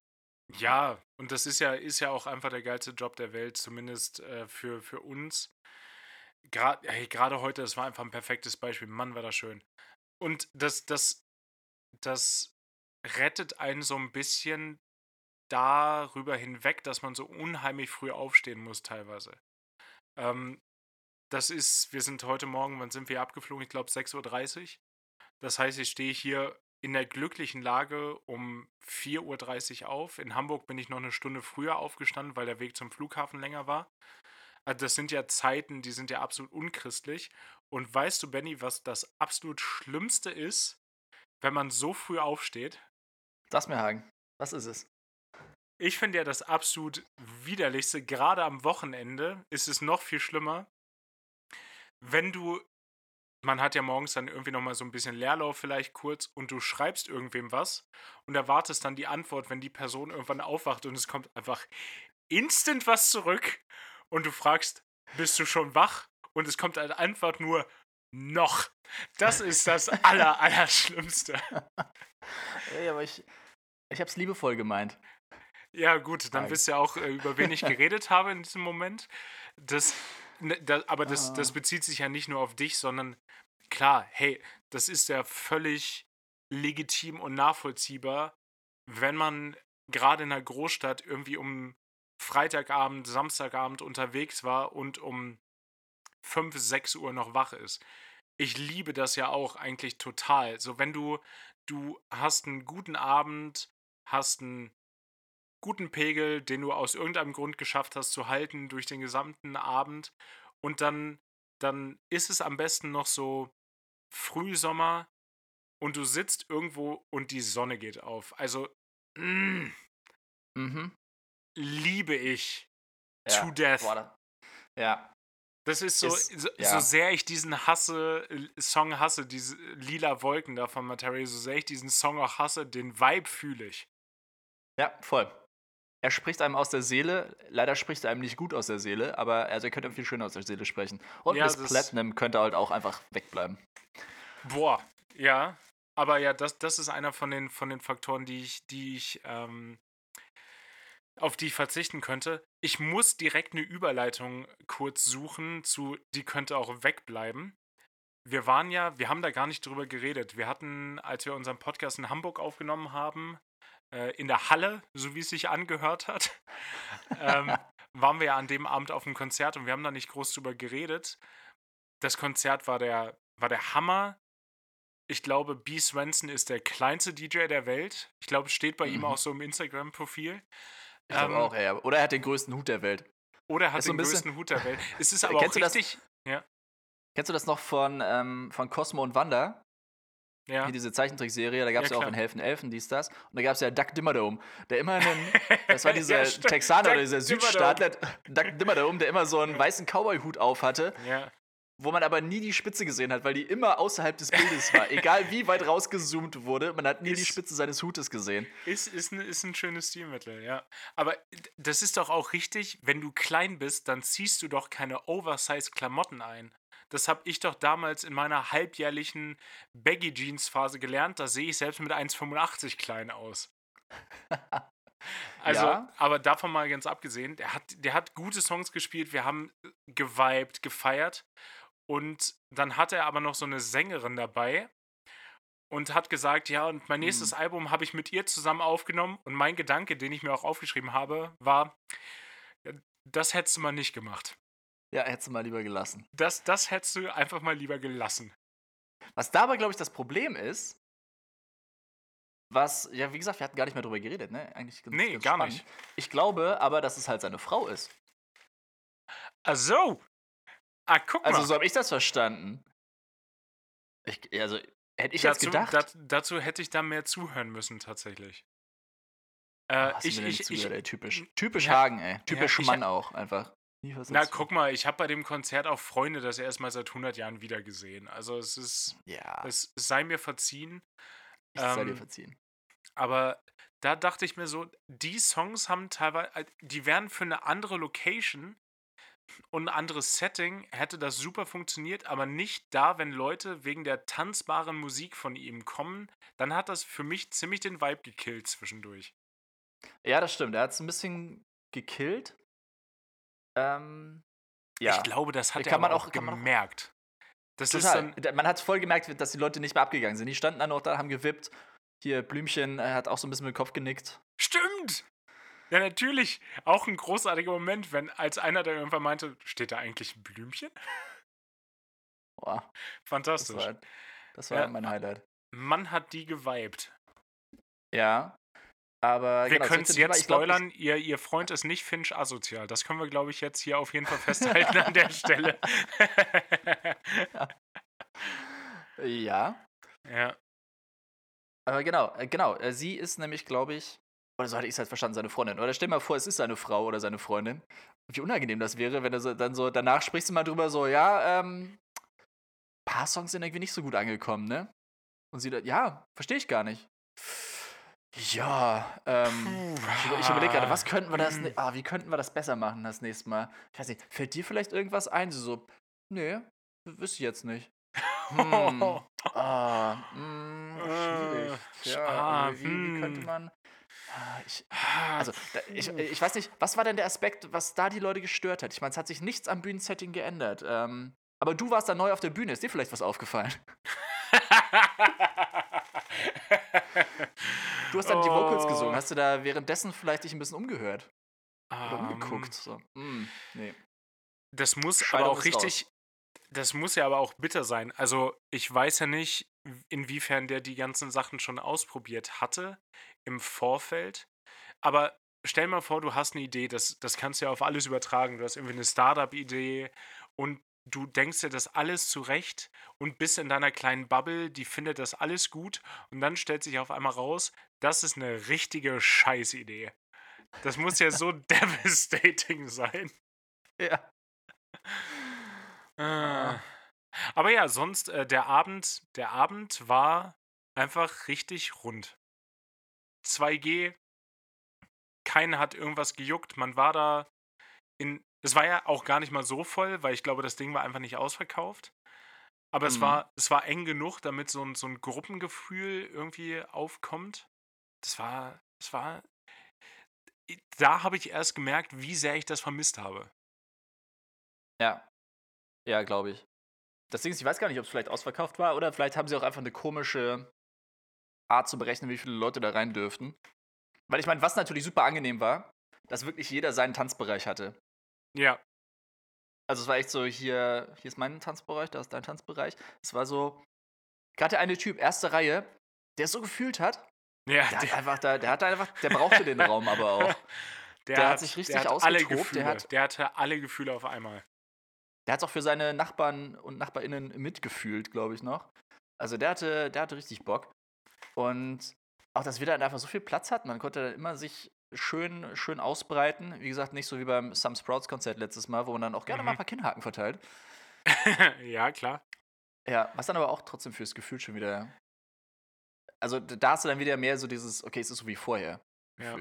Ja, und das ist ja, ist ja auch einfach der geilste Job der Welt, zumindest äh, für, für uns. Gerade hey, heute, das war einfach ein perfektes Beispiel. Mann, war das schön. Und das, das, das rettet einen so ein bisschen darüber hinweg, dass man so unheimlich früh aufstehen muss teilweise. Ähm, das ist, wir sind heute Morgen, wann sind wir abgeflogen? Ich glaube sechs Uhr dreißig. Das heißt, ich stehe hier in der glücklichen Lage um vier Uhr dreißig auf. In Hamburg bin ich noch eine Stunde früher aufgestanden, weil der Weg zum Flughafen länger war. Also das sind ja Zeiten, die sind ja absolut unchristlich. Und weißt du, Benny, was das absolut Schlimmste ist, wenn man so früh aufsteht? Sag's mir, Hagen. Was ist es? Ich finde ja das absolut widerlichste, gerade am Wochenende ist es noch viel schlimmer, wenn du, man hat ja morgens dann irgendwie nochmal so ein bisschen Leerlauf vielleicht kurz und du schreibst irgendwem was und erwartest dann die Antwort, wenn die Person irgendwann aufwacht und es kommt einfach instant was zurück und du fragst, bist du schon wach? Und es kommt als Antwort nur, noch. Das ist das aller, aller Schlimmste. Ey, aber ich, ich hab's liebevoll gemeint. Ja, gut, dann wisst ihr ja auch, über wen ich geredet habe in diesem Moment. Das, das, aber das, das bezieht sich ja nicht nur auf dich, sondern klar, hey, das ist ja völlig legitim und nachvollziehbar, wenn man gerade in einer Großstadt irgendwie um Freitagabend, Samstagabend unterwegs war und um fünf, sechs Uhr noch wach ist. Ich liebe das ja auch eigentlich total. So, wenn du, du hast einen guten Abend, hast einen guten Pegel, den du aus irgendeinem Grund geschafft hast zu halten durch den gesamten Abend. Und dann, dann ist es am besten noch so Frühsommer und du sitzt irgendwo und die Sonne geht auf. Also, mm, mhm. liebe ich ja. to death. Boah, ja. Das ist so, ist, so, ja. so sehr ich diesen hasse, Song hasse, diese lila Wolken da von Material, so sehr ich diesen Song auch hasse, den Vibe fühle ich. Ja, voll. Er spricht einem aus der Seele. Leider spricht er einem nicht gut aus der Seele, aber also er könnte viel schöner aus der Seele sprechen. Und ja, das Platinum könnte halt auch einfach wegbleiben. Boah, ja. Aber ja, das, das ist einer von den, von den Faktoren, die ich, die ich, ähm, auf die ich verzichten könnte. Ich muss direkt eine Überleitung kurz suchen zu, die könnte auch wegbleiben. Wir waren ja, wir haben da gar nicht drüber geredet. Wir hatten, als wir unseren Podcast in Hamburg aufgenommen haben, in der Halle, so wie es sich angehört hat, ähm, waren wir ja an dem Abend auf dem Konzert und wir haben da nicht groß drüber geredet. Das Konzert war der, war der Hammer. Ich glaube, B. Swenson ist der kleinste D J der Welt. Ich glaube, es steht bei mhm. ihm auch so im Instagram-Profil. Ich glaube ähm, auch, ja. Oder er hat den größten Hut der Welt. Oder er hat den größten Hut der Welt. Es ist aber auch richtig... Das, ja. Kennst du das noch von, ähm, von Cosmo und Wanda? Ja. Hier diese Zeichentrickserie, da gab es ja, ja auch in Helfen Elfen, dies, das. Und da gab es ja Duck Dimmerdome, der immer einen, das war dieser ja, Texaner oder dieser Südstaatler, Duck Dimmerdome, der immer so einen weißen Cowboy-Hut auf hatte, ja. wo man aber nie die Spitze gesehen hat, weil die immer außerhalb des Bildes war. Egal wie weit rausgezoomt wurde, man hat nie ist, die Spitze seines Hutes gesehen. Ist, ist, ein, ist ein schönes Stilmittel, ja. Aber das ist doch auch richtig, wenn du klein bist, dann ziehst du doch keine Oversize-Klamotten ein. Das habe ich doch damals in meiner halbjährlichen Baggy-Jeans-Phase gelernt. Da sehe ich selbst mit eins Komma fünfundachtzig klein aus. Also, ja. aber davon mal ganz abgesehen, der hat, der hat gute Songs gespielt. Wir haben geweibt, gefeiert. Und dann hatte er aber noch so eine Sängerin dabei und hat gesagt, ja, und mein nächstes hm. Album habe ich mit ihr zusammen aufgenommen. Und mein Gedanke, den ich mir auch aufgeschrieben habe, war, das hättest du mal nicht gemacht. Ja, hättest du mal lieber gelassen. Das, das hättest du einfach mal lieber gelassen. Was dabei, glaube ich, das Problem ist, was, ja, wie gesagt, wir hatten gar nicht mehr drüber geredet, ne? Eigentlich ganz, nee, ganz gar spannend. Nicht. Ich glaube aber, dass es halt seine Frau ist. Ach so. Ah, guck mal. Also, so habe ich das verstanden. Ich, also, hätte ich jetzt gedacht. Dat, dazu hätte ich da mehr zuhören müssen, tatsächlich. Äh, Ach, ich, ich, ich, ey, typisch. Typisch ja, Hagen, ey. Typisch ja, Mann ich, auch, einfach. Na, guck mal, ich habe bei dem Konzert auch Freunde das erstmal seit hundert Jahren wiedergesehen. Also es ist, ja. es sei mir verziehen. Ich ähm, sei dir verziehen. Aber da dachte ich mir so, die Songs haben teilweise, die wären für eine andere Location und ein anderes Setting, hätte das super funktioniert, aber nicht da, wenn Leute wegen der tanzbaren Musik von ihm kommen, dann hat das für mich ziemlich den Vibe gekillt zwischendurch. Ja, das stimmt, er hat es ein bisschen gekillt. Ähm, ja. Ich glaube, das hat er auch, auch gemerkt. Das total. Ist dann, man hat voll gemerkt, dass die Leute nicht mehr abgegangen sind. Die standen dann noch da, haben gewippt. Hier, Blümchen hat auch so ein bisschen mit dem Kopf genickt. Stimmt! Ja, natürlich. Auch ein großartiger Moment, wenn als einer dann irgendwann meinte, steht da eigentlich ein Blümchen? Boah. Fantastisch. Das war, das war ja, mein Highlight. Mann, hat die geweibt. Ja, aber... Wir genau, können es jetzt spoilern, glaub, ihr, ihr Freund ist nicht Finch asozial. Das können wir, glaube ich, jetzt hier auf jeden Fall festhalten an der Stelle. Ja. Ja. Aber genau, genau. Sie ist nämlich, glaube ich... Oder so hatte ich es halt verstanden, seine Freundin. Oder stell dir mal vor, es ist seine Frau oder seine Freundin. Wie unangenehm das wäre, wenn du so, dann so, danach sprichst du mal drüber so, ja, ähm, ein paar Songs sind irgendwie nicht so gut angekommen, ne? Und sie, ja, verstehe ich gar nicht. Ja, ähm, ich, ich überlege gerade, was könnten wir das, ne- ah, wie könnten wir das besser machen das nächste Mal? Ich weiß nicht, fällt dir vielleicht irgendwas ein? Sie so, nee, wüsste ich jetzt nicht. Hm, ah, mh, schwierig. Ja, wie, wie könnte man... Ich, also, ich, ich weiß nicht, was war denn der Aspekt, was da die Leute gestört hat? Ich meine, es hat sich nichts am Bühnensetting geändert. Ähm, aber du warst da neu auf der Bühne. Ist dir vielleicht was aufgefallen? Du hast dann oh. die Vocals gesungen. Hast du da währenddessen vielleicht dich ein bisschen umgehört? Oder um, umgeguckt? So. Mm, nee. Das muss Scheidung aber auch richtig... Raus. Das muss ja aber auch bitter sein. Also, ich weiß ja nicht, inwiefern der die ganzen Sachen schon ausprobiert hatte im Vorfeld. Aber stell mal vor, du hast eine Idee, das, das kannst du ja auf alles übertragen. Du hast irgendwie eine Startup-Idee und du denkst dir das alles zurecht und bist in deiner kleinen Bubble, die findet das alles gut und dann stellt sich auf einmal raus, das ist eine richtige Scheißidee. Das muss ja so devastating sein. Ja. Äh, aber ja, sonst, äh, der Abend, der Abend war einfach richtig rund. zwei G, keiner hat irgendwas gejuckt, man war da in, es war ja auch gar nicht mal so voll, weil ich glaube, das Ding war einfach nicht ausverkauft, aber mhm. es war, es war eng genug, damit so ein, so ein Gruppengefühl irgendwie aufkommt. Das war, das war, da habe ich erst gemerkt, wie sehr ich das vermisst habe. Ja. Ja, glaube ich. Das Ding ist, ich weiß gar nicht, ob es vielleicht ausverkauft war oder vielleicht haben sie auch einfach eine komische Art zu berechnen, wie viele Leute da rein dürften. Weil ich meine, was natürlich super angenehm war, dass wirklich jeder seinen Tanzbereich hatte. Ja. Also es war echt so, hier, hier ist mein Tanzbereich, da ist dein Tanzbereich. Es war so, gerade der eine Typ, erste Reihe, der es so gefühlt hat. Ja. Der, der hat einfach, da, der hat einfach, der brauchte den Raum aber auch. Der, der hat, hat sich richtig der hat ausgetobt. Alle Gefühle. Der, hat, der hatte alle Gefühle auf einmal. Der hat es auch für seine Nachbarn und NachbarInnen mitgefühlt, glaube ich noch. Also der hatte, der hatte richtig Bock. Und auch, dass wir da einfach so viel Platz hatten. Man konnte dann immer sich schön, schön ausbreiten. Wie gesagt, nicht so wie beim Some Sprouts Konzert letztes Mal, wo man dann auch gerne mhm. mal ein paar Kinnhaken verteilt. Ja, klar. Ja, was dann aber auch trotzdem fürs Gefühl schon wieder... Also da hast du dann wieder mehr so dieses, okay, es ist so wie vorher. Ja.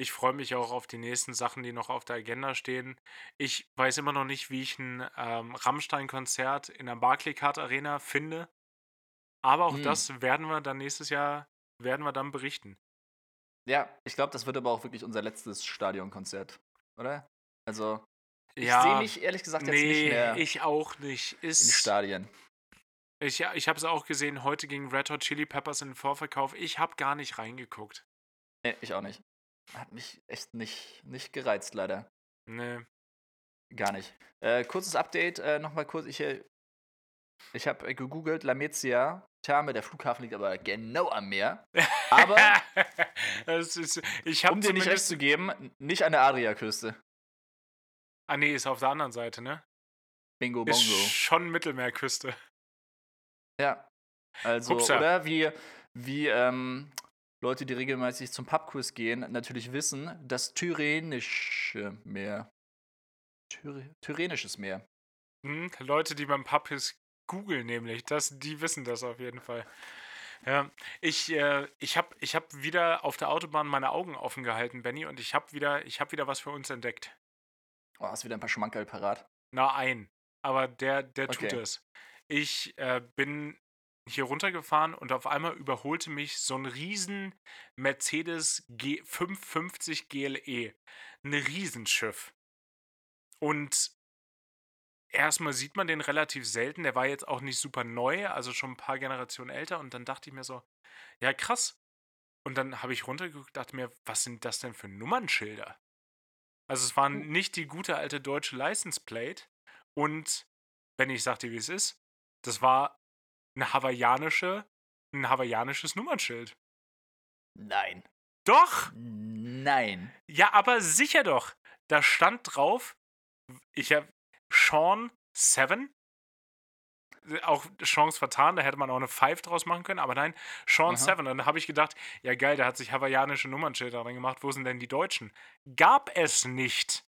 Ich freue mich auch auf die nächsten Sachen, die noch auf der Agenda stehen. Ich weiß immer noch nicht, wie ich ein ähm, Rammstein-Konzert in der Barclay-Card-Arena finde. Aber auch hm. das werden wir dann nächstes Jahr, werden wir dann berichten. Ja, ich glaube, das wird aber auch wirklich unser letztes Stadionkonzert, oder? Also, ich ja, sehe mich ehrlich gesagt jetzt nee, nicht mehr ich auch nicht. Ist in Stadien. Ich, ich habe es auch gesehen, heute ging Red Hot Chili Peppers in den Vorverkauf. Ich habe gar nicht reingeguckt. Nee, ich auch nicht. Hat mich echt nicht, nicht gereizt, leider. Nee. Gar nicht. Äh, kurzes Update, äh, nochmal kurz. Ich, ich habe gegoogelt, Lamezia Therme, der Flughafen liegt aber genau am Meer. Aber, das ist, ich hab um dir nicht recht zu geben, nicht an der Adriaküste. Ah nee, ist auf der anderen Seite, ne? Bingo Bongo. Ist schon Mittelmeerküste. Ja. Also, Upsa. Oder wie, wie, ähm, Leute, die regelmäßig zum Pubquiz gehen, natürlich wissen, das Tyrrhenische Meer. Tyr- Tyrrhenisches Meer. Hm, Leute, die beim Pubquiz googeln nämlich, das, die wissen das auf jeden Fall. Ja, ich äh, ich habe ich hab wieder auf der Autobahn meine Augen offen gehalten, Benny, und ich habe wieder, ich hab wieder was für uns entdeckt. Oh, hast wieder ein paar Schmankerl parat? Na, ein. Aber der, der okay. tut es. Ich äh, bin... hier runtergefahren und auf einmal überholte mich so ein riesen Mercedes G- fünfhundertfünfzig G L E. Ein Riesenschiff. Und erstmal sieht man den relativ selten. Der war jetzt auch nicht super neu, also schon ein paar Generationen älter. Und dann dachte ich mir so, ja krass. Und dann habe ich runtergeguckt und dachte mir, was sind das denn für Nummernschilder? Also es waren uh. nicht die gute alte deutsche License Plate. Und wenn ich sagte, wie es ist, das war eine hawaiianische ein hawaiianisches Nummernschild. Nein. Doch? Nein. Ja, aber sicher doch. Da stand drauf, ich habe Sean Seven. Auch Chance vertan, da hätte man auch eine Five draus machen können, aber nein, Sean Aha. Seven. Dann habe ich gedacht, ja geil, der hat sich hawaiianische Nummernschilder reingemacht, wo sind denn die Deutschen? Gab es nicht.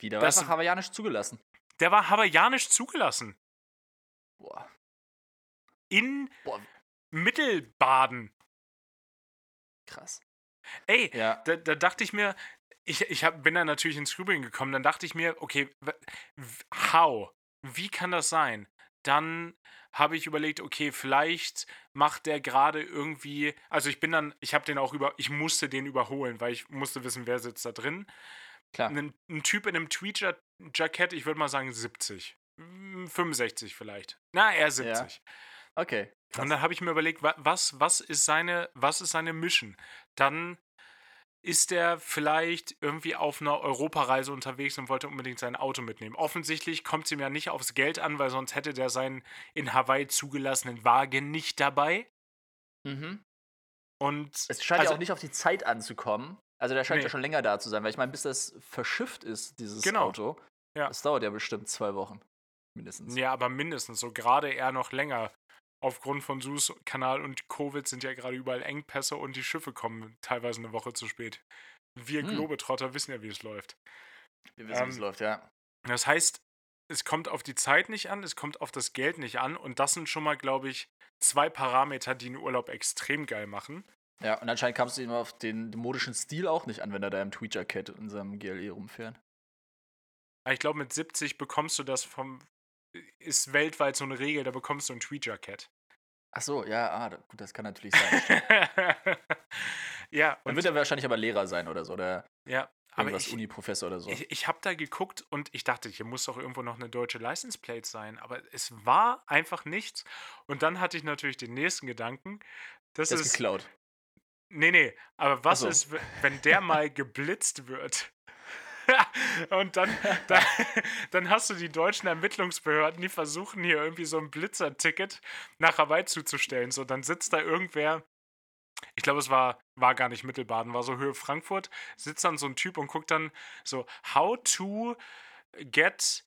Wie, der war einfach hawaiianisch zugelassen? Der war hawaiianisch zugelassen. Boah. In Boah. Mittelbaden. Krass. Ey, ja. da, da dachte ich mir, ich, ich hab, bin dann natürlich ins Grübeln gekommen, dann dachte ich mir, okay, how? Wie kann das sein? Dann habe ich überlegt, okay, vielleicht macht der gerade irgendwie, also ich bin dann, ich habe den auch über, ich musste den überholen, weil ich musste wissen, wer sitzt da drin. Klar. Ein, ein Typ in einem Tweet-Jackett, ich würde mal sagen siebzig. fünfundsechzig vielleicht. Na, eher siebzig. Ja. Okay. Krass. Und dann habe ich mir überlegt, was, was ist seine, was ist seine Mission? Dann ist er vielleicht irgendwie auf einer Europareise unterwegs und wollte unbedingt sein Auto mitnehmen. Offensichtlich kommt es ihm ja nicht aufs Geld an, weil sonst hätte der seinen in Hawaii zugelassenen Wagen nicht dabei. Mhm. Und es scheint also, ja auch nicht auf die Zeit anzukommen. Also der scheint nee. ja schon länger da zu sein, weil ich meine, bis das verschifft ist, dieses genau. Auto, ja. das dauert ja bestimmt zwei Wochen. Mindestens. Ja, aber mindestens. So gerade eher noch länger. Aufgrund von Suezkanal und Covid sind ja gerade überall Engpässe und die Schiffe kommen teilweise eine Woche zu spät. Wir hm. Globetrotter wissen ja, wie es läuft. Wir wissen, ähm, wie es läuft, ja. Das heißt, es kommt auf die Zeit nicht an, es kommt auf das Geld nicht an und das sind schon mal, glaube ich, zwei Parameter, die einen Urlaub extrem geil machen. Ja, und anscheinend kamst du eben auf den modischen Stil auch nicht an, wenn er da im Tweetjackett in seinem G L E rumfährt. Ich glaube, mit siebzig bekommst du das vom... ist weltweit so eine Regel, da bekommst du ein Tweetjackett. Ach so, ja, ah, gut, das kann natürlich sein. ja. Und dann wird er wahrscheinlich aber Lehrer sein oder so, oder ja, irgendwas Uni-Professor oder so. Ich, ich habe da geguckt und ich dachte, hier muss doch irgendwo noch eine deutsche License Plate sein, aber es war einfach nichts. Und dann hatte ich natürlich den nächsten Gedanken, das ist geklaut. Nee, nee, aber was so. ist, wenn der mal geblitzt wird? Und dann, dann, dann hast du die deutschen Ermittlungsbehörden, die versuchen hier irgendwie so ein Blitzer-Ticket nach Hawaii zuzustellen. So, dann sitzt da irgendwer, ich glaube, es war, war gar nicht Mittelbaden, war so Höhe Frankfurt, sitzt dann so ein Typ und guckt dann so, how to get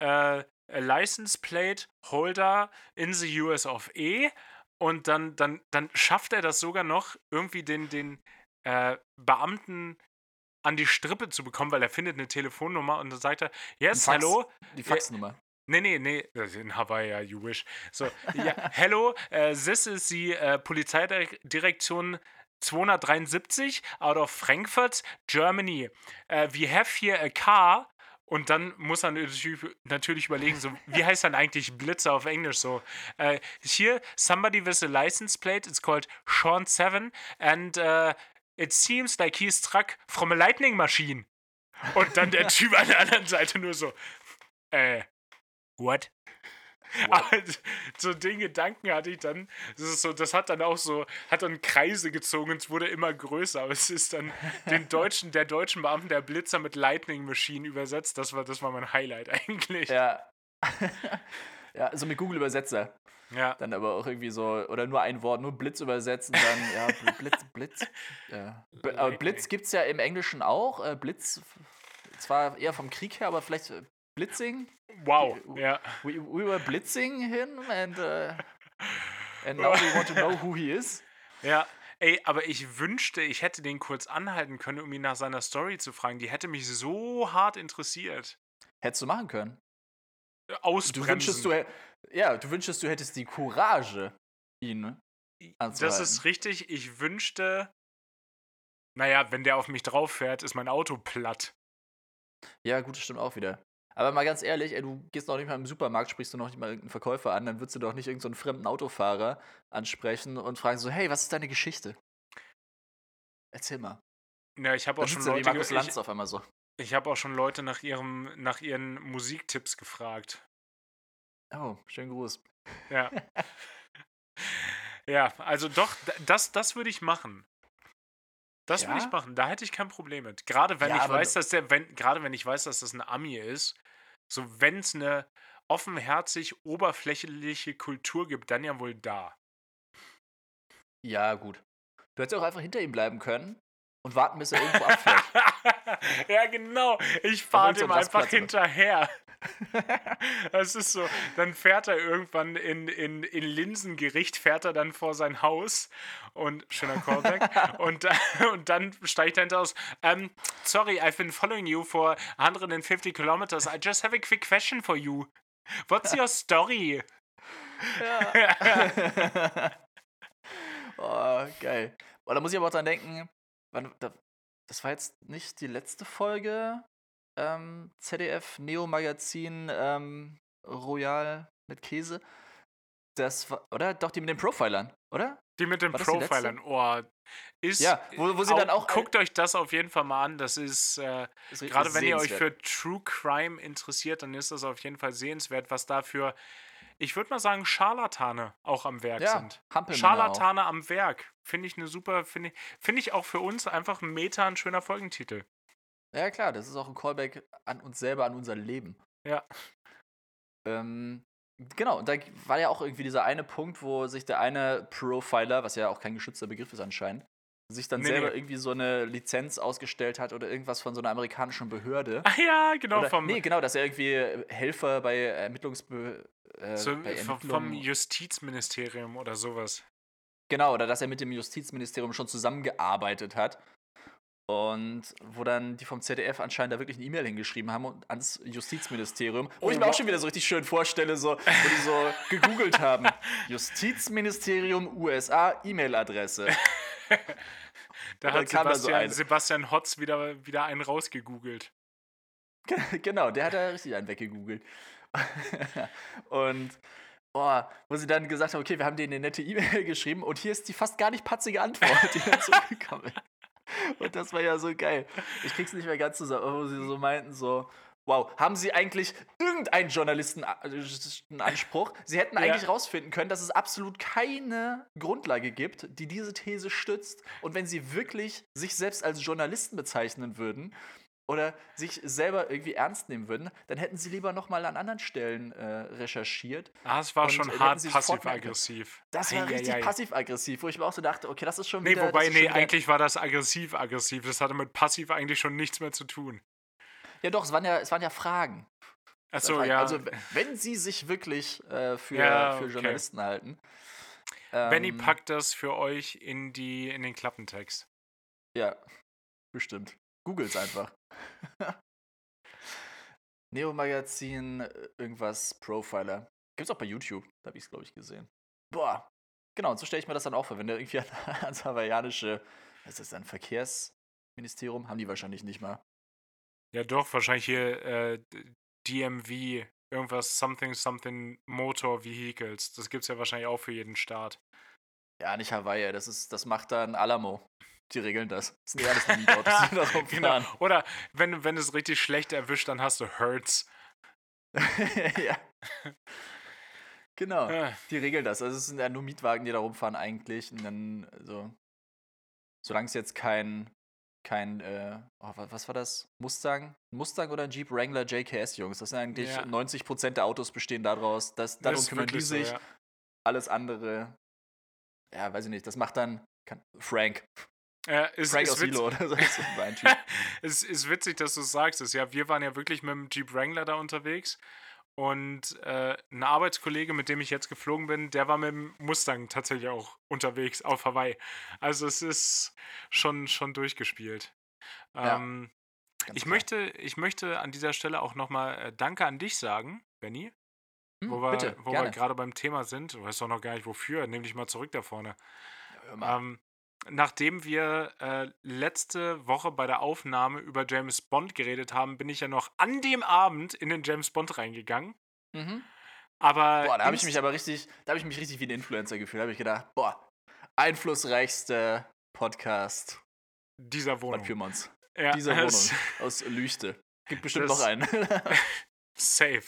uh, a license plate holder in the U S of E. Und dann, dann, dann schafft er das sogar noch, irgendwie den, den äh, Beamten an die Strippe zu bekommen, weil er findet eine Telefonnummer und dann sagt er, yes, hello. Die Faxnummer. Nee, nee, nee, in Hawaii, yeah, you wish. So, yeah, hello, uh, this is the uh, Polizeidirektion two seventy-three out of Frankfurt, Germany. Uh, we have here a car. Und dann muss er natürlich überlegen, so, wie heißt dann eigentlich Blitzer auf Englisch? So, uh, here, somebody with a license plate, it's called Sean Seven and uh, it seems like he's struck from a lightning machine. Und dann der Typ an der anderen Seite nur so, äh, what? what? So den Gedanken hatte ich dann, das ist so, das hat dann auch so, hat dann Kreise gezogen und es wurde immer größer, aber es ist dann den deutschen, der deutschen Beamten der Blitzer mit Lightning Machine übersetzt, das war, das war mein Highlight eigentlich. Ja, ja, so mit Google Übersetzer. Ja. Dann aber auch irgendwie so, oder nur ein Wort, nur Blitz übersetzen, dann, ja, Blitz, Blitz. Ja. B- aber Blitz gibt's ja im Englischen auch. Äh, Blitz, zwar eher vom Krieg her, aber vielleicht Blitzing. Wow, ja. We, we, we were blitzing him and, uh, and now we want to know who he is. Ja, ey, aber ich wünschte, ich hätte den kurz anhalten können, um ihn nach seiner Story zu fragen. Die hätte mich so hart interessiert. Hättest du machen können. Ausbremsen. Du wünschest, du, ja, du wünschest, du hättest die Courage, ihn anzuhalten. Das ist richtig. Ich wünschte, naja, wenn der auf mich drauf fährt, ist mein Auto platt. Ja, gut, das stimmt auch wieder. Aber mal ganz ehrlich, ey, du gehst noch nicht mal im Supermarkt, sprichst du noch nicht mal irgendeinen Verkäufer an, dann würdest du doch nicht irgendeinen so fremden Autofahrer ansprechen und fragen so, hey, was ist deine Geschichte? Erzähl mal. Na, ich habe auch schon Leute, wie Markus Lanz auf einmal so. Ich habe auch schon Leute nach ihrem, nach ihren Musiktipps gefragt. Oh, schönen Gruß. Ja. ja, also doch, das, das würde ich machen. Das ja? würde ich machen. Da hätte ich kein Problem mit. Gerade wenn ja, ich weiß, dass der, wenn, gerade wenn ich weiß, dass das ein Ami ist, so wenn es eine offenherzig oberflächliche Kultur gibt, dann ja wohl da. Ja, gut. Du hättest auch einfach hinter ihm bleiben können und warten, bis er irgendwo abfährt. Ja, genau. Ich fahre dem einfach hinterher. Das ist so. Dann fährt er irgendwann in, in, in Linsengericht, fährt er dann vor sein Haus und schöner Callback. und, und dann steigt er hinter aus. Um, sorry, I've been following you for one hundred fifty kilometers. I just have a quick question for you. What's your story? Ja. Oh, geil. Und da muss ich aber auch dran denken, wann, da, das war jetzt nicht die letzte Folge ähm, Z D F-Neo-Magazin ähm, Royal mit Käse. Das war, oder? Doch, die mit den Profilern, oder? Die mit den war Profilern, oh. Ist, ja, wo, wo sie auch, dann auch... Guckt euch das auf jeden Fall mal an, das ist, äh, ist gerade wenn ihr euch für True Crime interessiert, dann ist das auf jeden Fall sehenswert, was da für, ich würde mal sagen, Scharlatane auch am Werk ja, sind. Scharlatane auch. Am Werk, finde ich eine super, finde ich, find ich auch für uns einfach ein Meta, ein schöner Folgentitel. Ja klar, das ist auch ein Callback an uns selber, an unser Leben. Ja. Ähm... Genau, da war ja auch irgendwie dieser eine Punkt, wo sich der eine Profiler, was ja auch kein geschützter Begriff ist anscheinend, sich dann nee, selber nee. irgendwie so eine Lizenz ausgestellt hat oder irgendwas von so einer amerikanischen Behörde. Ah ja, genau. Oder, vom nee, genau, dass er irgendwie Helfer bei Ermittlungsbe... Äh, so, bei vom Justizministerium oder sowas. Genau, oder dass er mit dem Justizministerium schon zusammengearbeitet hat. Und wo dann die vom Z D F anscheinend da wirklich eine E-Mail hingeschrieben haben und ans Justizministerium, wo oh, ich mir wow. auch schon wieder so richtig schön vorstelle, so, wo die so gegoogelt haben. Justizministerium U S A E-Mail-Adresse. Da hat Sebastian, so Sebastian Hotz wieder, wieder einen rausgegoogelt. Genau, der hat da richtig einen weggegoogelt. Und oh, wo sie dann gesagt haben, okay, wir haben denen eine nette E-Mail geschrieben und hier ist die fast gar nicht patzige Antwort, die dann zurückgekommen ist. Und das war ja so geil. Ich krieg's nicht mehr ganz zusammen, wo sie so meinten, so, wow, haben sie eigentlich irgendeinen Journalistenanspruch? Sie hätten ja. eigentlich rausfinden können, dass es absolut keine Grundlage gibt, die diese These stützt. Und wenn sie wirklich sich selbst als Journalisten bezeichnen würden oder sich selber irgendwie ernst nehmen würden, dann hätten sie lieber nochmal an anderen Stellen äh, recherchiert. Ah, es war und schon hart passiv-aggressiv. Das war ei, richtig ei, ei. passiv-aggressiv, wo ich mir auch so dachte, okay, das ist schon nee, wieder... Wobei, nee, wobei, nee, eigentlich war das aggressiv-aggressiv. Das hatte mit passiv eigentlich schon nichts mehr zu tun. Ja doch, es waren ja, es waren ja Fragen. Ach so, ja. Also, wenn sie sich wirklich äh, für, ja, für okay. Journalisten halten... Ähm, Benny packt das für euch in, die, in den Klappentext. Ja, bestimmt. Google's einfach. Neo-Magazin, irgendwas, Profiler. Gibt's auch bei YouTube, da habe ich es, glaube ich, gesehen. Boah, genau, und so stelle ich mir das dann auch vor, wenn der irgendwie ans hawaiianische, was ist das, ein Verkehrsministerium? Haben die wahrscheinlich nicht mal. Ja doch, wahrscheinlich hier äh, D M V, irgendwas, something, something, Motor Vehicles. Das gibt's ja wahrscheinlich auch für jeden Staat. Ja, nicht Hawaii, das ist, das macht dann Alamo. Die regeln das. Das sind ja alles Mietautos, die da rumfahren. Genau. Oder wenn, wenn du es richtig schlecht erwischt, dann hast du Hertz. Ja. Genau. Ja. Die regeln das. Also es sind ja nur Mietwagen, die da rumfahren eigentlich. Und dann so, solange es jetzt kein, kein äh, oh, was war das? Mustang? Mustang oder ein Jeep Wrangler J K S, Jungs. Das sind eigentlich ja. neunzig Prozent der Autos bestehen daraus. Das, darum das kümmern die sich. So, ja. Alles andere, ja, weiß ich nicht. Das macht dann kann, Frank. Ja, ist, Frank ist aus Silo oder so. Es ist witzig, dass du es sagst. Ist, ja, wir waren ja wirklich mit dem Jeep Wrangler da unterwegs und äh, ein Arbeitskollege, mit dem ich jetzt geflogen bin, der war mit dem Mustang tatsächlich auch unterwegs auf Hawaii. Also es ist schon, schon durchgespielt. Ja, ähm, ich, möchte, ich möchte an dieser Stelle auch nochmal äh, Danke an dich sagen, Benny. Hm, wo wir, wo wir gerade beim Thema sind. Du weißt doch noch gar nicht wofür. Nimm dich mal zurück da vorne. Ja, hör mal. Ähm, Nachdem wir äh, letzte Woche bei der Aufnahme über James Bond geredet haben, bin ich ja noch an dem Abend in den James Bond reingegangen. Mhm. Aber boah, da habe ich mich aber richtig, da habe ich mich richtig wie ein Influencer gefühlt. Da habe ich gedacht, boah, einflussreichster Podcast dieser Wohnung. Von Pyrmons. Ja, dieser Wohnung aus Lüchte. Gibt bestimmt noch einen. Safe.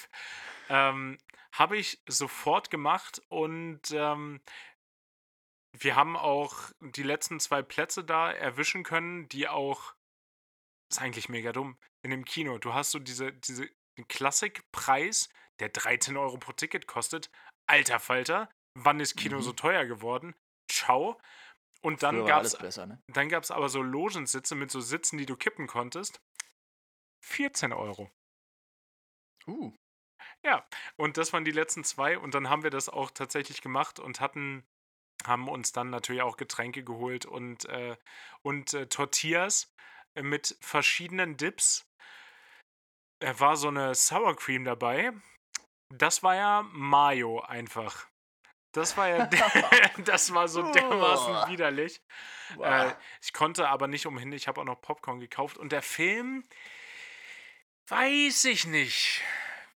Ähm, habe ich sofort gemacht und ähm, wir haben auch die letzten zwei Plätze da erwischen können, die auch, ist eigentlich mega dumm, in dem Kino. Du hast so diese, diese Klassikpreis, der dreizehn Euro pro Ticket kostet. Alter Falter, wann ist Kino mhm. so teuer geworden? Ciao. Und dann gab es ne? dann gab's aber so Logensitze mit so Sitzen, die du kippen konntest. vierzehn Euro. Uh. Ja, und das waren die letzten zwei. Und dann haben wir das auch tatsächlich gemacht und hatten, haben uns dann natürlich auch Getränke geholt und, äh, und äh, Tortillas mit verschiedenen Dips. Da war so eine Sour Cream dabei. Das war ja Mayo einfach. Das war ja, das war so dermaßen widerlich. Wow. Äh, ich konnte aber nicht umhin, ich habe auch noch Popcorn gekauft. Und der Film, weiß ich nicht.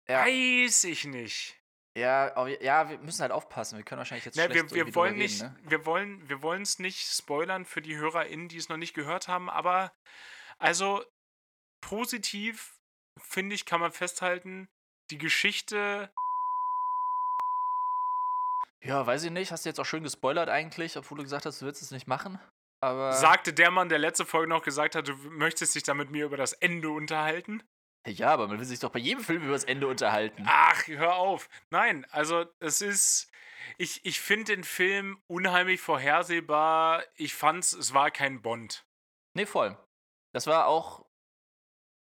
Ja. Weiß ich nicht. Ja, aber, ja, wir müssen halt aufpassen. Wir können wahrscheinlich jetzt ja, schlecht wir, wir wollen reden, nicht, ne? Wir wollen, wir wollen es nicht spoilern für die HörerInnen, die es noch nicht gehört haben. Aber also positiv, finde ich, kann man festhalten, die Geschichte... Ja, weiß ich nicht. Hast du jetzt auch schön gespoilert eigentlich, obwohl du gesagt hast, du willst es nicht machen. Aber sagte der Mann, der letzte Folge noch gesagt hat, du möchtest dich da mit mir über das Ende unterhalten? Ja, aber man will sich doch bei jedem Film über das Ende unterhalten. Ach, hör auf. Nein, also es ist... Ich, ich finde den Film unheimlich vorhersehbar. Ich fand's, es war kein Bond. Nee, voll. Das war auch...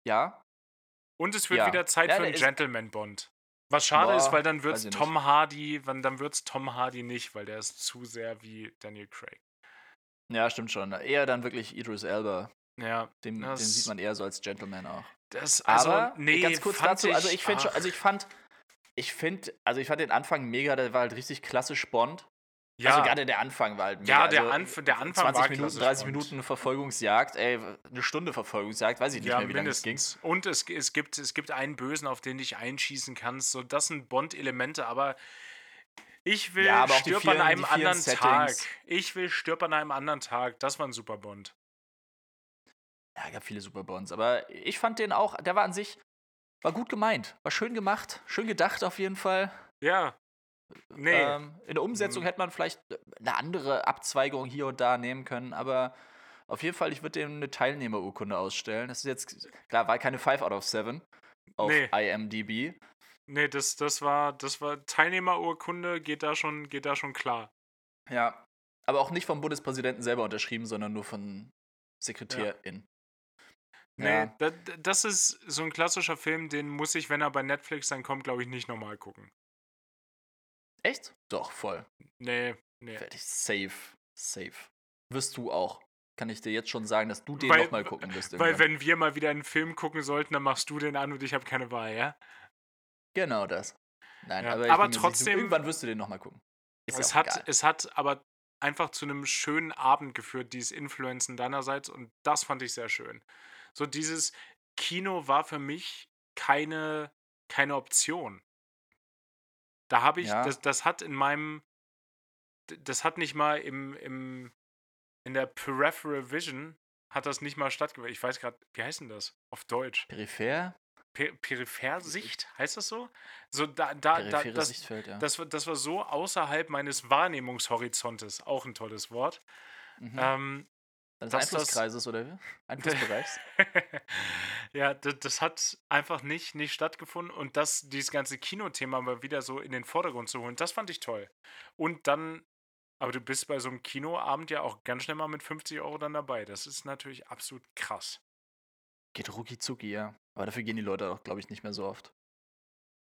Ja. Und es wird ja. wieder Zeit ja, für einen Gentleman-Bond. Was schade Boah, ist, weil dann wird's Tom Hardy, weil dann wird's Tom Hardy nicht, weil der ist zu sehr wie Daniel Craig. Ja, stimmt schon. Eher dann wirklich Idris Elba. Ja. Den, den sieht man eher so als Gentleman auch. Das, also, aber nee, ganz kurz dazu, ich, also ich finde schon, also ich fand, ich finde, also ich fand den Anfang mega, der war halt richtig klassisch Bond. Ja. Also gerade der Anfang war halt mega. Ja, der, also Anf- der Anfang zwanzig war Minuten, dreißig Bond. Minuten Verfolgungsjagd, ey, eine Stunde Verfolgungsjagd, weiß ich nicht ja, mehr, wie lange es ging. Und es, es, gibt, es gibt einen Bösen, auf den dich einschießen kannst, so, das sind Bond-Elemente, aber ich will ja, aber stirb vielen, an einem anderen Settings. Tag. Ich will stirb an einem anderen Tag, das war ein super Bond. Ja, es gab viele super Bonds, aber ich fand den auch, der war an sich, war gut gemeint, war schön gemacht, schön gedacht auf jeden Fall. Ja. Nee. Ähm, in der Umsetzung hätte man vielleicht eine andere Abzweigung hier und da nehmen können, aber auf jeden Fall, ich würde dem eine Teilnehmerurkunde ausstellen. Das ist jetzt, klar, war keine Five out of Seven auf nee. I M D B. Nee, das, das war, das war Teilnehmerurkunde, geht da schon, geht da schon klar. Ja, aber auch nicht vom Bundespräsidenten selber unterschrieben, sondern nur von Sekretärin. Ja. Nee, ja. das, das ist so ein klassischer Film, den muss ich, wenn er bei Netflix dann kommt, glaube ich, nicht nochmal gucken. Echt? Doch, voll. Nee, nee. Fertig, safe, safe. Wirst du auch. Kann ich dir jetzt schon sagen, dass du den nochmal gucken wirst. Irgendwann. Weil wenn wir mal wieder einen Film gucken sollten, dann machst du den an und ich habe keine Wahl, ja? Genau das. Nein, ja, aber, ich aber trotzdem... Sicher, irgendwann wirst du den nochmal gucken. Ist es, ja hat, es hat aber einfach zu einem schönen Abend geführt, dieses Influencen deinerseits, und das fand ich sehr schön. So dieses Kino war für mich keine, keine Option. Da habe ich, ja. das, das hat in meinem, das hat nicht mal im, im in der Peripheral Vision hat das nicht mal stattgefunden. Ich weiß gerade, wie heißt denn das auf Deutsch? Peripher? Per, Periphersicht, heißt das so? So da, da, da das, Sichtfeld, ja. das, das war so außerhalb meines Wahrnehmungshorizontes, auch ein tolles Wort. Mhm. Ähm, Des Einflusskreises oder wie? Einflussbereichs. Ja, das, das hat einfach nicht, nicht stattgefunden, und das, dieses ganze Kinothema mal wieder so in den Vordergrund zu holen, das fand ich toll. Und dann, aber du bist bei so einem Kinoabend ja auch ganz schnell mal mit fünfzig Euro dann dabei. Das ist natürlich absolut krass. Geht rucki zucki, ja. Aber dafür gehen die Leute auch, glaube ich, nicht mehr so oft.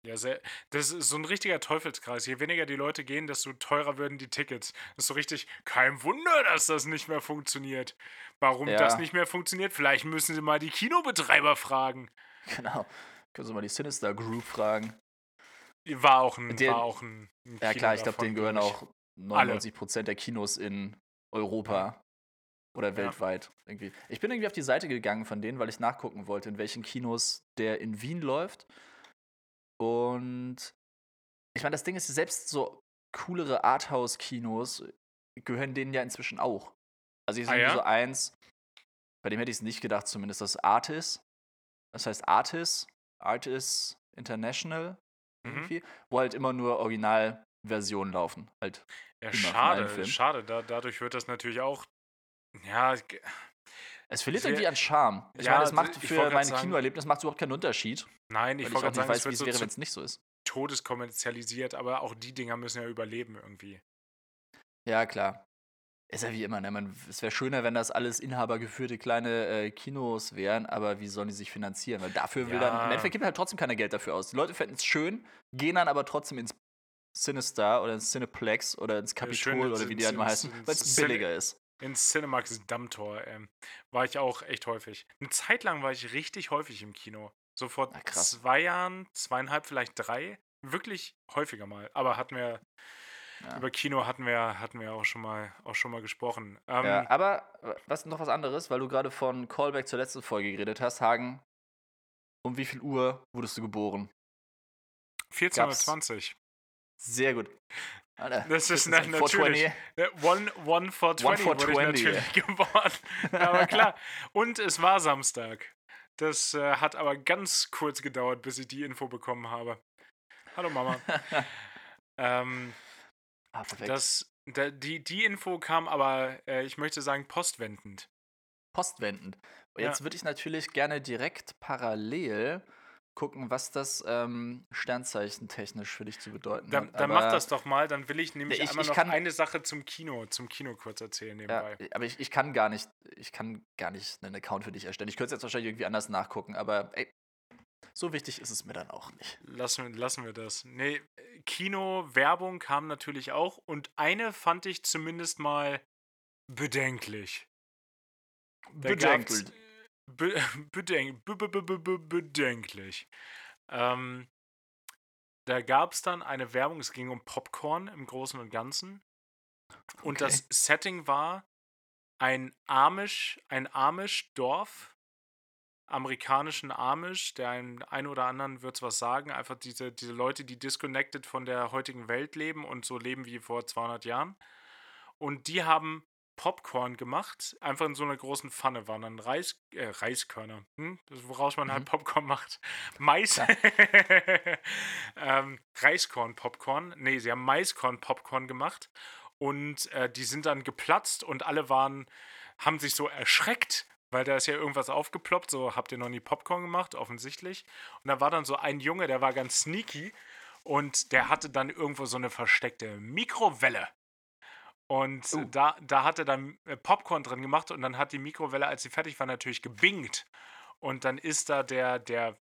Ja, sehr, das ist so ein richtiger Teufelskreis. Je weniger die Leute gehen, desto teurer würden die Tickets. Das ist so richtig, kein Wunder, dass das nicht mehr funktioniert. Warum ja. das nicht mehr funktioniert? Vielleicht müssen sie mal die Kinobetreiber fragen. Genau. Können sie mal die Sinister Group fragen. War auch ein, den, war auch ein, ein ja, Kino klar, ich glaube, denen gehören auch neunundneunzig Prozent der Kinos in Europa oder ja. weltweit. Irgendwie. Ich bin irgendwie auf die Seite gegangen von denen, weil ich nachgucken wollte, in welchen Kinos der in Wien läuft. Und ich meine, das Ding ist, selbst so coolere Arthouse-Kinos gehören denen ja inzwischen auch. Also hier ah, sind ja? so eins, bei dem hätte ich es nicht gedacht, zumindest das Artis. Das heißt Artis, Artis International mhm. irgendwie, wo halt immer nur Originalversionen laufen. Halt ja, schade, schade. Da, dadurch wird das natürlich auch, ja... Es verliert irgendwie an Charme. Ich ja, meine, das macht für mein sagen, Kinoerlebnis macht überhaupt keinen Unterschied. Nein, ich, ich wollte nicht weiß, wie es wäre, so wenn es nicht so ist. Todeskommerzialisiert, aber auch die Dinger müssen ja überleben irgendwie. Ja, klar. Ist ja wie immer, ne? Man, es wäre schöner, wenn das alles inhabergeführte kleine äh, Kinos wären, aber wie sollen die sich finanzieren? Weil dafür ja. will dann, im Endeffekt gibt man halt trotzdem keiner Geld dafür aus. Die Leute fänden es schön, gehen dann aber trotzdem ins Cinestar oder ins Cineplex oder ins Capitol ja, schön, oder wie die halt mal heißen, weil es billiger ist. Ins Cinemax Dammtor ähm, war ich auch echt häufig. Eine Zeit lang war ich richtig häufig im Kino. So vor Na, krass. zwei Jahren, zweieinhalb, vielleicht drei. Wirklich häufiger mal. Aber hatten wir... Ja. Über Kino hatten wir hatten wir auch schon mal auch schon mal gesprochen. Ähm, ja, aber was noch was anderes, weil du gerade von Callback zur letzten Folge geredet hast, Hagen. Um wie viel Uhr wurdest du geboren? vierzehn Uhr zwanzig. Sehr gut. Alter, das ist na, natürlich. one for twenty wurde ich natürlich geboren. Aber klar. Und es war Samstag. Das äh, hat aber ganz kurz gedauert, bis ich die Info bekommen habe. Hallo Mama. ähm. Ah, das, da, die, die Info kam aber, äh, ich möchte sagen, postwendend. Postwendend. Und jetzt ja. würde ich natürlich gerne direkt parallel gucken, was das ähm, sternzeichentechnisch für dich zu bedeuten da, hat. Dann mach das doch mal, dann will ich nämlich ich, einmal ich noch kann, eine Sache zum Kino, zum Kino kurz erzählen nebenbei. Ja, aber ich, ich kann gar nicht, ich kann gar nicht einen Account für dich erstellen. Ich könnte es jetzt wahrscheinlich irgendwie anders nachgucken, aber ey, so wichtig ist es mir dann auch nicht. Lassen, lassen wir das. Nee, Kino-Werbung kam natürlich auch und eine fand ich zumindest mal bedenklich. Bedenklich. Be- bedenk- be- be- be- be- bedenklich. Ähm, da gab es dann eine Werbung, es ging um Popcorn im Großen und Ganzen. Und okay. das Setting war ein Amish, ein Amish-Dorf. Amerikanischen Amish, der einem ein oder anderen wird's was sagen, einfach diese, diese Leute, die disconnected von der heutigen Welt leben und so leben wie vor zweihundert Jahren. Und die haben Popcorn gemacht, einfach in so einer großen Pfanne waren dann Reis, äh, Reiskörner, hm? woraus man mhm. halt Popcorn macht. Mais, ähm, Reiskorn-Popcorn, nee, sie haben Maiskorn-Popcorn gemacht und äh, die sind dann geplatzt und alle waren, haben sich so erschreckt, weil da ist ja irgendwas aufgeploppt, so habt ihr noch nie Popcorn gemacht, offensichtlich. Und da war dann so ein Junge, der war ganz sneaky und der hatte dann irgendwo so eine versteckte Mikrowelle. Und uh. da, da hat er dann Popcorn drin gemacht und dann hat die Mikrowelle, als sie fertig war, natürlich gebingt. Und dann ist da der, der,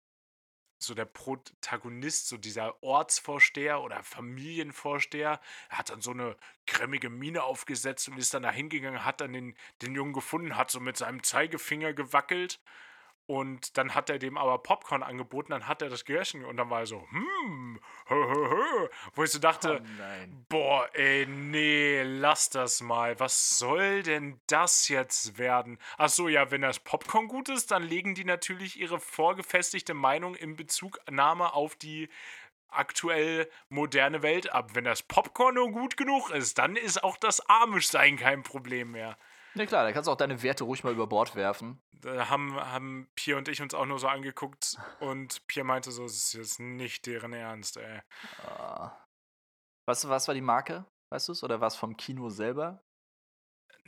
so der Protagonist, so dieser Ortsvorsteher oder Familienvorsteher, hat dann so eine grimmige Miene aufgesetzt und ist dann da hingegangen, hat dann den, den Jungen gefunden, hat so mit seinem Zeigefinger gewackelt und dann hat er dem aber Popcorn angeboten, dann hat er das gegessen und dann war er so, hm, hö, hö, hö, wo ich so dachte, oh boah, ey, nee, lass das mal, was soll denn das jetzt werden? Ach so, ja, wenn das Popcorn gut ist, dann legen die natürlich ihre vorgefestigte Meinung in Bezugnahme auf die aktuell moderne Welt ab. Wenn das Popcorn nur gut genug ist, dann ist auch das Amischsein kein Problem mehr. Ja klar, da kannst du auch deine Werte ruhig mal über Bord werfen. Da haben, haben Pierre und ich uns auch nur so angeguckt und Pierre meinte so, es ist jetzt nicht deren Ernst, ey. Ah. Was, was war die Marke, weißt du es? Oder war es vom Kino selber?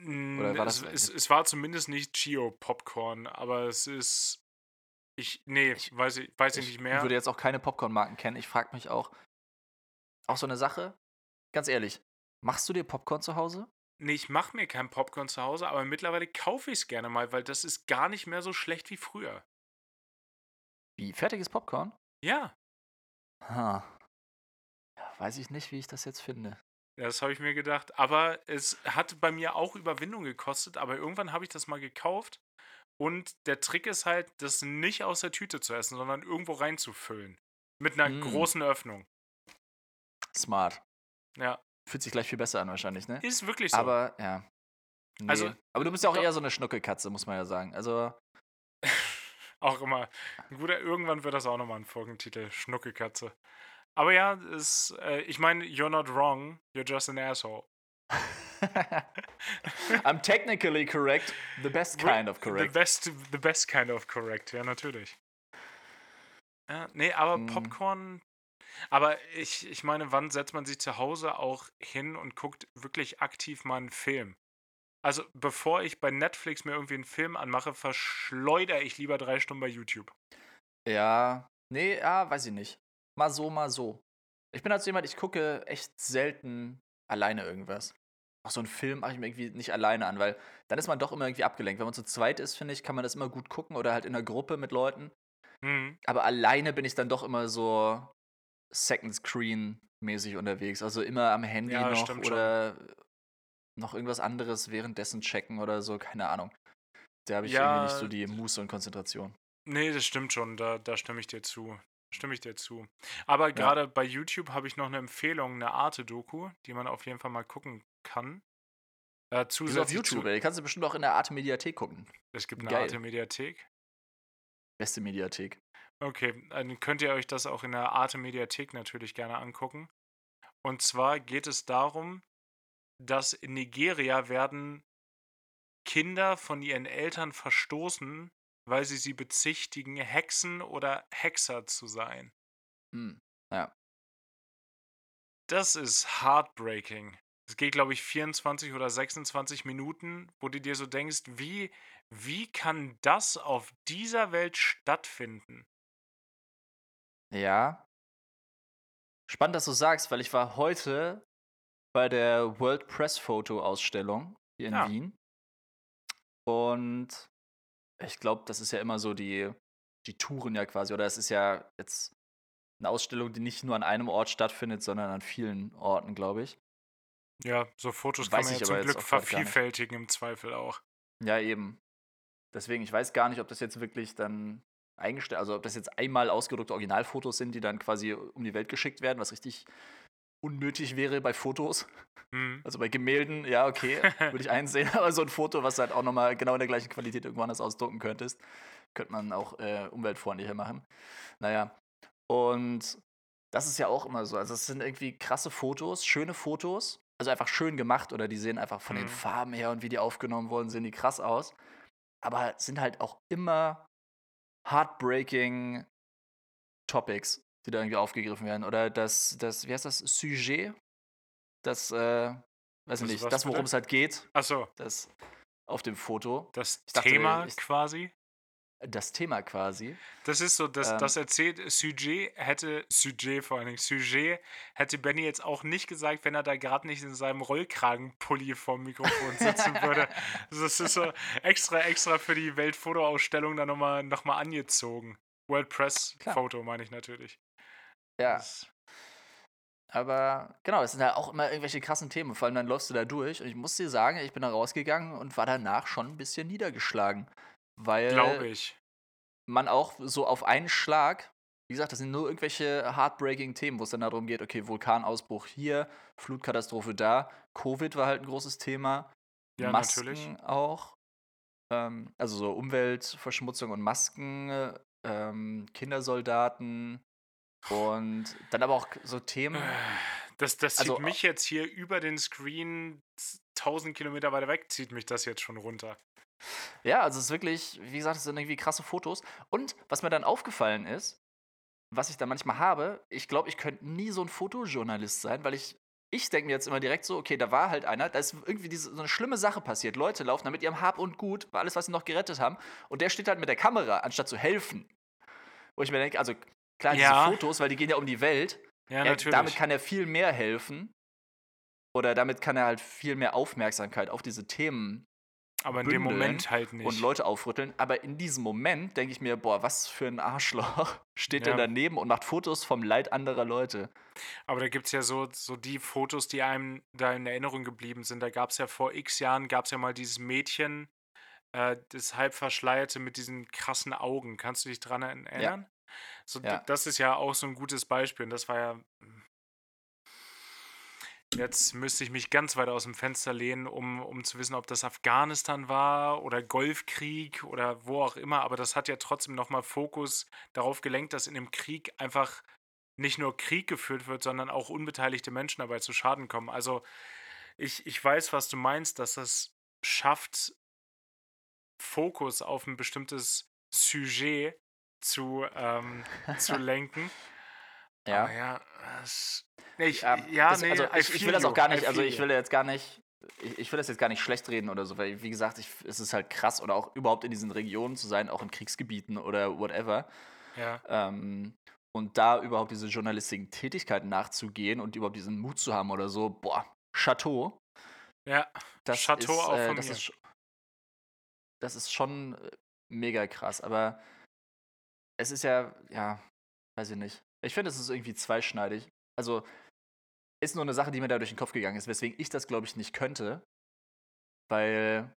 Oder war das es, es, es war zumindest nicht Chio Popcorn, aber es ist, ich, nee, ich, weiß, ich, weiß ich, ich nicht mehr. Ich würde jetzt auch keine Popcorn-Marken kennen, ich frage mich auch, auch so eine Sache, ganz ehrlich, machst du dir Popcorn zu Hause? Nee, ich mache mir kein Popcorn zu Hause, aber mittlerweile kaufe ich es gerne mal, weil das ist gar nicht mehr so schlecht wie früher. Wie? Fertiges Popcorn? Ja. Ha. Ja, weiß ich nicht, wie ich das jetzt finde. Das habe ich mir gedacht. Aber es hat bei mir auch Überwindung gekostet, aber irgendwann habe ich das mal gekauft. Und der Trick ist halt, das nicht aus der Tüte zu essen, sondern irgendwo reinzufüllen. Mit einer mm. großen Öffnung. Smart. Ja. Fühlt sich gleich viel besser an wahrscheinlich, ne? Ist wirklich so. Aber, ja. Nee. Also, aber du bist ja auch doch, eher so eine Schnuckelkatze, muss man ja sagen. Also auch immer. Gut, irgendwann wird das auch nochmal ein Folgentitel. Schnuckelkatze. Aber ja, ist, äh, ich meine, you're not wrong, you're just an asshole. I'm technically correct, the best kind of correct. The best, the best kind of correct, ja, natürlich. Ja, nee, aber mm. Popcorn... Aber ich, ich meine, wann setzt man sich zu Hause auch hin und guckt wirklich aktiv mal einen Film? Also bevor ich bei Netflix mir irgendwie einen Film anmache, verschleudere ich lieber drei Stunden bei YouTube. Ja, nee, ja, weiß ich nicht. Mal so, mal so. Ich bin halt so jemand, ich gucke echt selten alleine irgendwas. auch so einen Film mache ich mir irgendwie nicht alleine an, weil dann ist man doch immer irgendwie abgelenkt. Wenn man zu zweit ist, finde ich, kann man das immer gut gucken oder halt in einer Gruppe mit Leuten. Mhm. Aber alleine bin ich dann doch immer so Second Screen-mäßig unterwegs. Also immer am Handy ja, noch oder schon. Noch irgendwas anderes währenddessen checken oder so, keine Ahnung. Da habe ich ja, irgendwie nicht so die Muße und Konzentration. Nee, das stimmt schon, da, da stimme ich dir zu. Stimme ich dir zu. Aber gerade ja. bei YouTube habe ich noch eine Empfehlung, eine Arte-Doku, die man auf jeden Fall mal gucken kann. Äh, zusätzlich auf YouTube, zu- die kannst du bestimmt auch in der Arte-Mediathek gucken. Es gibt eine Geil. Arte-Mediathek. Beste Mediathek. Okay, dann könnt ihr euch das auch in der Arte-Mediathek natürlich gerne angucken. Und zwar geht es darum, dass in Nigeria werden Kinder von ihren Eltern verstoßen, weil sie sie bezichtigen, Hexen oder Hexer zu sein. Hm, ja. Das ist heartbreaking. Es geht, glaube ich, vierundzwanzig oder sechsundzwanzig Minuten, wo du dir so denkst, wie, wie kann das auf dieser Welt stattfinden? Ja. Spannend, dass du sagst, weil ich war heute bei der World Press Foto-Ausstellung hier in ja. Wien. Und ich glaube, das ist ja immer so die, die Touren ja quasi, oder es ist ja jetzt eine Ausstellung, die nicht nur an einem Ort stattfindet, sondern an vielen Orten, glaube ich. Ja, so Fotos weiß kann man ja zum Glück vervielfältigen im Zweifel auch. Ja, eben. Deswegen, ich weiß gar nicht, ob das jetzt wirklich dann eingestellt, also ob das jetzt einmal ausgedruckte Originalfotos sind, die dann quasi um die Welt geschickt werden, was richtig unnötig wäre bei Fotos. Mhm. Also bei Gemälden, ja, okay, würde ich einsehen. Aber so ein Foto, was du halt auch nochmal genau in der gleichen Qualität irgendwo anders ausdrucken könntest, könnte man auch äh, umweltfreundlicher machen. Naja, und das ist ja auch immer so. Also es sind irgendwie krasse Fotos, schöne Fotos. Also einfach schön gemacht oder die sehen einfach von mhm. den Farben her und wie die aufgenommen wurden, sehen die krass aus. Aber sind halt auch immer heartbreaking Topics, die da irgendwie aufgegriffen werden. Oder das, das, wie heißt das, Sujet? Das, äh, weiß ich nicht, das, worum es halt geht. Ach so. Das auf dem Foto. Das Thema quasi? Das Thema quasi. Das ist so, das, ähm, das erzählt, Sujet hätte, Sujet vor allen Dingen, Sujet hätte Benny jetzt auch nicht gesagt, wenn er da gerade nicht in seinem Rollkragenpulli vorm Mikrofon sitzen würde. Das ist so extra, extra für die Weltfotoausstellung dann nochmal noch mal angezogen. WordPress-Foto meine ich natürlich. Ja, aber genau, es sind ja auch immer irgendwelche krassen Themen, vor allem dann läufst du da durch und ich muss dir sagen, ich bin da rausgegangen und war danach schon ein bisschen niedergeschlagen, weil Glaube ich. man auch so auf einen Schlag, wie gesagt, das sind nur irgendwelche heartbreaking Themen, wo es dann darum geht, okay, Vulkanausbruch hier, Flutkatastrophe da, Covid war halt ein großes Thema, ja, Masken natürlich. auch, ähm, also so Umweltverschmutzung und Masken, ähm, Kindersoldaten. Und dann aber auch so Themen. Das, das zieht also, mich jetzt hier über den Screen tausend Kilometer weiter weg, zieht mich das jetzt schon runter. Ja, also es ist wirklich, wie gesagt, es sind irgendwie krasse Fotos. Und was mir dann aufgefallen ist, was ich dann manchmal habe, ich glaube, ich könnte nie so ein Fotojournalist sein, weil ich, ich denke mir jetzt immer direkt so, okay, da war halt einer, da ist irgendwie diese, so eine schlimme Sache passiert. Leute laufen da mit ihrem Hab und Gut, alles, was sie noch gerettet haben. Und der steht halt mit der Kamera, anstatt zu helfen. Wo ich mir denke, also Klar, ja. diese Fotos, weil die gehen ja um die Welt. Ja, er, natürlich. Damit kann er viel mehr helfen. Oder damit kann er halt viel mehr Aufmerksamkeit auf diese Themen Aber in dem Moment halt nicht. Und Leute aufrütteln. Aber in diesem Moment denke ich mir, boah, was für ein Arschloch steht ja. denn daneben und macht Fotos vom Leid anderer Leute. Aber da gibt es ja so, so die Fotos, die einem da in Erinnerung geblieben sind. Da gab es ja vor x Jahren, gab es ja mal dieses Mädchen, äh, das halb verschleierte mit diesen krassen Augen. Kannst du dich dran erinnern? Ja. So, ja. Das ist ja auch so ein gutes Beispiel und das war ja, jetzt müsste ich mich ganz weit aus dem Fenster lehnen, um, um zu wissen, ob das Afghanistan war oder Golfkrieg oder wo auch immer, aber das hat ja trotzdem nochmal Fokus darauf gelenkt, dass in dem Krieg einfach nicht nur Krieg geführt wird, sondern auch unbeteiligte Menschen dabei zu Schaden kommen. Also ich, ich weiß, was du meinst, dass das schafft, Fokus auf ein bestimmtes Sujet zu, ähm, zu lenken. Ja. Aber ja, ich, ja, ja das, nee, also ich, ich will das auch gar nicht, also ich will jetzt gar nicht, ich, ich will das jetzt gar nicht schlecht reden oder so, weil wie gesagt, ich, es ist halt krass oder auch überhaupt in diesen Regionen zu sein, auch in Kriegsgebieten oder whatever. Ja. Ähm, und da überhaupt diese journalistischen Tätigkeiten nachzugehen und überhaupt diesen Mut zu haben oder so, boah, Chapeau. Ja, das Chateau ist, auch äh, von das mir. Ist, das ist schon mega krass, aber es ist ja, ja, weiß ich nicht. Ich finde, es ist irgendwie zweischneidig. Also, ist nur eine Sache, die mir da durch den Kopf gegangen ist, weswegen ich das, glaube ich, nicht könnte, weil,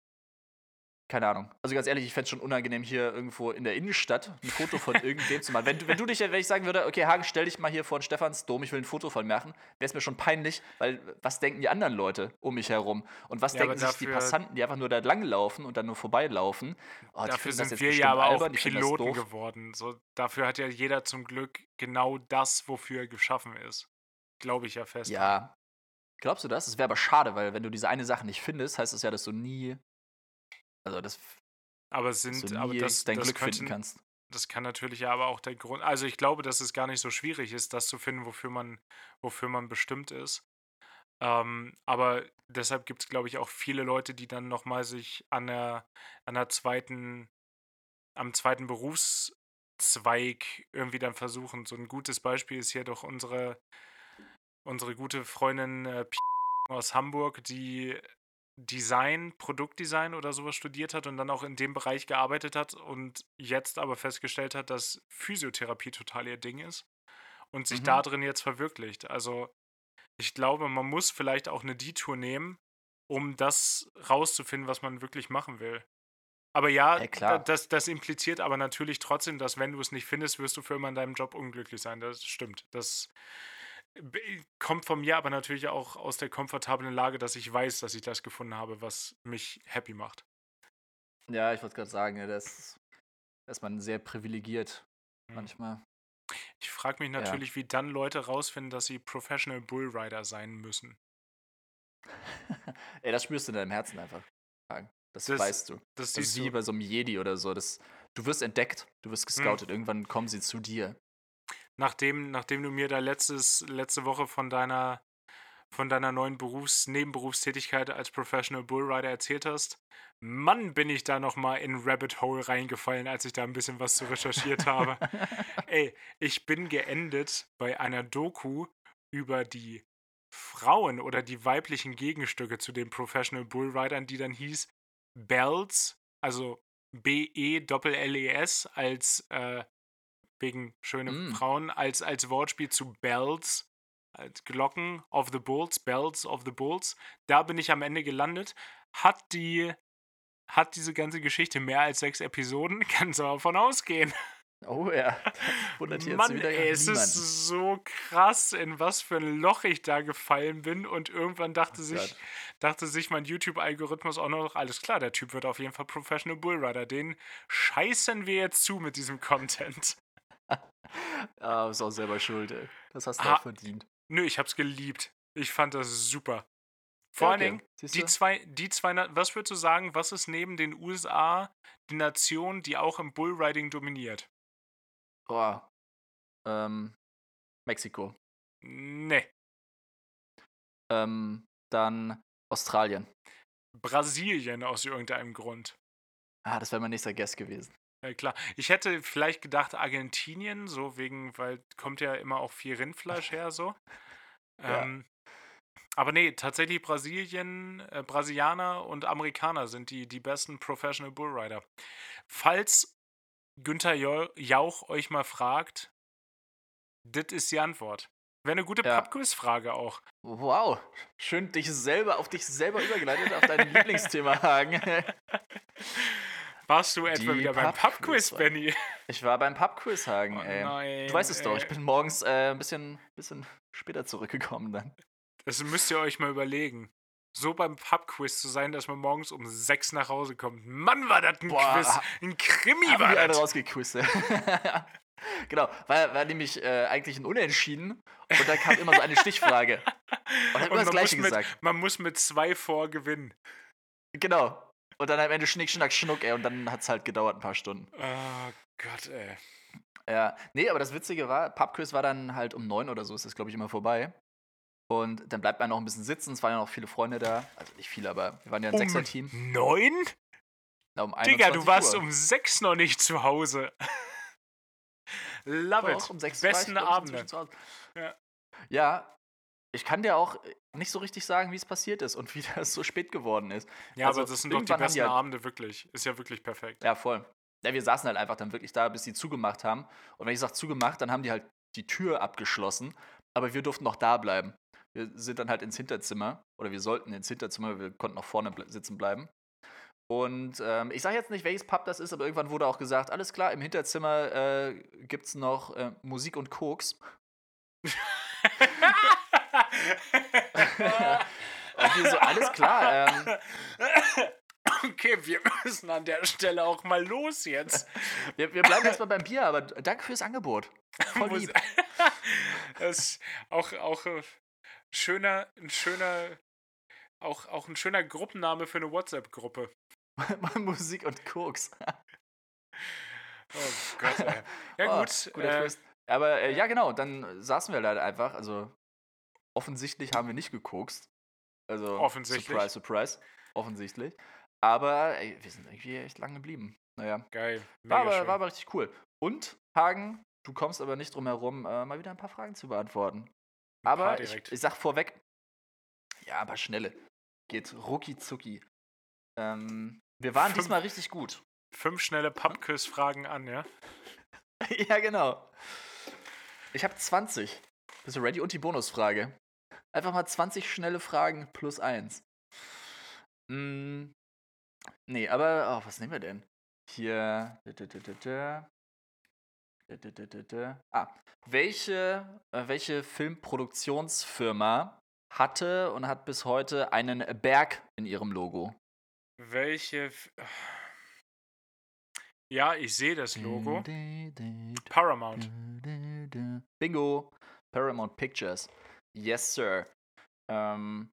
keine Ahnung. Also ganz ehrlich, ich fände es schon unangenehm, hier irgendwo in der Innenstadt ein Foto von irgendwem zu machen. Wenn, wenn du dich, wenn ich sagen würde, okay, Hagen, stell dich mal hier vor den Stephansdom, ich will ein Foto von mir machen, wäre es mir schon peinlich, weil was denken die anderen Leute um mich herum? Und was ja, denken sich die Passanten, die einfach nur da langlaufen und dann nur vorbeilaufen? Oh, dafür sind wir ja aber albern, auch Piloten geworden. So, dafür hat ja jeder zum Glück genau das, wofür er geschaffen ist. Glaube ich ja fest. Ja. Glaubst du das? Das wäre aber schade, weil wenn du diese eine Sache nicht findest, heißt das ja, dass du nie, also das, aber sind, dass du nie aber das, dein das Glück könnten, finden kannst. Das kann natürlich ja aber auch der Grund, also ich glaube, dass es gar nicht so schwierig ist, das zu finden, wofür man, wofür man bestimmt ist. Ähm, aber deshalb gibt es, glaube ich, auch viele Leute, die dann nochmal sich an der, an der zweiten, am zweiten Berufszweig irgendwie dann versuchen. So ein gutes Beispiel ist hier doch unsere Unsere gute Freundin äh, aus Hamburg, die Design, Produktdesign oder sowas studiert hat und dann auch in dem Bereich gearbeitet hat und jetzt aber festgestellt hat, dass Physiotherapie total ihr Ding ist und sich mhm. da drin jetzt verwirklicht. Also ich glaube, man muss vielleicht auch eine Detour nehmen, um das rauszufinden, was man wirklich machen will. Aber ja, ja klar. Das, das impliziert aber natürlich trotzdem, dass wenn du es nicht findest, wirst du für immer in deinem Job unglücklich sein. Das stimmt. Das kommt von mir aber natürlich auch aus der komfortablen Lage, dass ich weiß, dass ich das gefunden habe, was mich happy macht. Ja, ich wollte gerade sagen, dass, dass man sehr privilegiert mhm. manchmal. Ich frage mich natürlich, ja. wie dann Leute rausfinden, dass sie Professional Bullrider sein müssen. Ey, das spürst du in deinem Herzen einfach. Das, das weißt du. Das, das ist wie du. bei so einem Jedi oder so. Das, du wirst entdeckt, du wirst gescoutet. Mhm. Irgendwann kommen sie zu dir. Nachdem, nachdem du mir da letztes, letzte Woche von deiner, von deiner neuen Berufs-, Nebenberufstätigkeit als Professional Bullrider erzählt hast, Mann, bin ich da nochmal in Rabbit Hole reingefallen, als ich da ein bisschen was zu recherchiert habe. Ey, ich bin geendet bei einer Doku über die Frauen oder die weiblichen Gegenstücke zu den Professional Bullridern, die dann hieß Bells, also B E L L E S als äh, wegen schöne mm. Frauen, als, als Wortspiel zu Bells, als Glocken of the Bulls, Bells of the Bulls. Da bin ich am Ende gelandet. Hat die, hat diese ganze Geschichte mehr als sechs Episoden? Kannst du davon ausgehen. Oh ja. Wundert jetzt Mann, wieder ey, es niemand. Ist so krass, in was für ein Loch ich da gefallen bin. Und irgendwann dachte, oh, sich, dachte sich mein YouTube-Algorithmus auch noch, alles klar, der Typ wird auf jeden Fall Professional Bullrider. Den scheißen wir jetzt zu mit diesem Content. Ah, bist auch selber schuld, ey. Das hast du ah, auch verdient. Nö, ich hab's geliebt. Ich fand das super. Vor ja, okay. allen Dingen, die zwei, die zwei, was würdest du sagen, was ist neben den U S A die Nation, die auch im Bullriding dominiert? Boah. Ähm, Mexiko. Nee. Ähm, dann Australien. Brasilien aus irgendeinem Grund. Ah, das wäre mein nächster Guest gewesen. Ja, klar. Ich hätte vielleicht gedacht Argentinien, so wegen, weil kommt ja immer auch viel Rindfleisch her, so. Ja. Ähm, aber nee, tatsächlich Brasilien, äh, Brasilianer und Amerikaner sind die, die besten Professional Bullrider. Falls Günther Jauch euch mal fragt, das ist die Antwort. Wäre eine gute ja. Pub-Quiz-Frage auch. Wow, schön dich selber, auf dich selber übergeleitet, auf dein Lieblingsthema, Hagen. Warst du etwa die wieder beim Pub-Quiz, Pub-Quiz, Benny? Ich war beim Pub-Quiz, Hagen, oh, ey. Nein, du weißt es ey. doch, ich bin morgens äh, ein bisschen, bisschen später zurückgekommen dann. Das müsst ihr euch mal überlegen. So beim Pub-Quiz zu sein, dass man morgens um sechs nach Hause kommt. Mann, war das ein Boah, Quiz! Ein Krimi war das! Haben wir alle rausgequist, ey. Genau, war, war nämlich äh, eigentlich ein Unentschieden und da kam immer so eine Stichfrage. Und dann hat immer das Gleiche mit, gesagt. Man muss mit zwei vor gewinnen. Genau. Und dann am Ende Schnick, Schnack, Schnuck, ey. Und dann hat's halt gedauert ein paar Stunden. Oh Gott, ey. Ja, nee, aber das Witzige war, Pubquiz war dann halt um neun oder so, ist das, glaube ich, immer vorbei. Und dann bleibt man noch ein bisschen sitzen. Es waren ja noch viele Freunde da. Also nicht viele, aber wir waren ja ein um Sechser-Team. Neun? Na, um Digga, du warst Uhr. um sechs noch nicht zu Hause. Love Doch, it. Um sechs Besten Abend. Ja. ja, ich kann dir auch nicht so richtig sagen, wie es passiert ist und wie das so spät geworden ist. Ja, also, aber das sind doch die besten die halt Abende, wirklich. Ist ja wirklich perfekt. Ja, voll. Ja, wir saßen halt einfach dann wirklich da, bis die zugemacht haben. Und wenn ich sage zugemacht, dann haben die halt die Tür abgeschlossen, aber wir durften noch da bleiben. Wir sind dann halt ins Hinterzimmer, oder wir sollten ins Hinterzimmer, wir konnten noch vorne ble- sitzen bleiben. Und ähm, ich sage jetzt nicht, welches Pub das ist, aber irgendwann wurde auch gesagt, alles klar, im Hinterzimmer äh, gibt's noch äh, Musik und Koks. Und wir so, alles klar. Ähm, okay, wir müssen an der Stelle auch mal los jetzt. wir, wir bleiben jetzt mal beim Bier, aber danke fürs Angebot. Voll lieb. Das ist auch, auch äh, schöner, ein schöner, auch, auch ein schöner Gruppenname für eine WhatsApp-Gruppe. Musik und Koks. Oh Gott, ey. Ja, oh, gut. Guter äh, aber äh, ja, genau, dann saßen wir leider einfach. Also, offensichtlich haben wir nicht gekokst. Also, offensichtlich. Surprise, surprise. Offensichtlich. Aber ey, wir sind irgendwie echt lang geblieben. Naja. Geil. Mega war, aber, schön. war aber richtig cool. Und, Hagen, du kommst aber nicht drum herum, äh, mal wieder ein paar Fragen zu beantworten. Aber ich, ich sag vorweg, ja, aber schnelle. Geht rucki zucki. Ähm, wir waren fünf, diesmal richtig gut. Fünf schnelle Pappküss-Fragen an, ja? Ja, genau. Ich habe zwanzig. Bist du ready? Und die Bonusfrage. Einfach mal zwanzig schnelle Fragen plus eins. Hm, nee, aber, oh, was nehmen wir denn? Hier. Ah, welche, welche Filmproduktionsfirma hatte und hat bis heute einen Berg in ihrem Logo? Welche... F- ja, ich sehe das Logo. Paramount. Bingo. Paramount Pictures. Yes, sir. Ähm,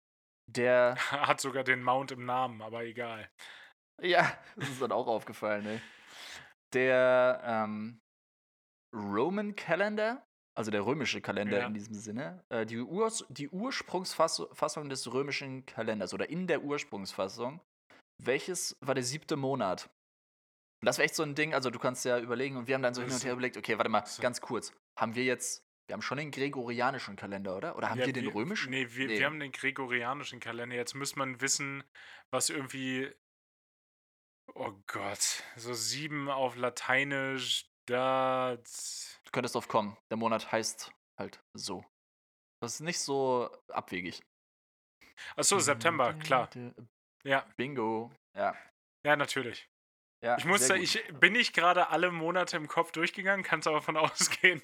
der... hat sogar den Mount im Namen, aber egal. Ja, das ist dann auch aufgefallen, ey. Der ähm, Roman Calendar... also der römische Kalender, ja, in diesem Sinne, äh, die, Ur- die Ursprungsfassung des römischen Kalenders oder in der Ursprungsfassung, welches war der siebte Monat? Und das wäre echt so ein Ding, also du kannst ja überlegen, und wir haben dann so hin und her überlegt, okay, warte mal, ganz kurz, haben wir jetzt, wir haben schon den gregorianischen Kalender, oder? Oder haben ja, wir den wir, römischen? Nee wir, nee, wir haben den gregorianischen Kalender, jetzt muss man wissen, was irgendwie, oh Gott, so sieben auf Lateinisch, das... Du könntest drauf kommen. Der Monat heißt halt so. Das ist nicht so abwegig. Achso, September, klar. Ja. Bingo. Ja. Ja, natürlich. Ja, ich musste, ich bin nicht gerade alle Monate im Kopf durchgegangen, kannst aber von ausgehen.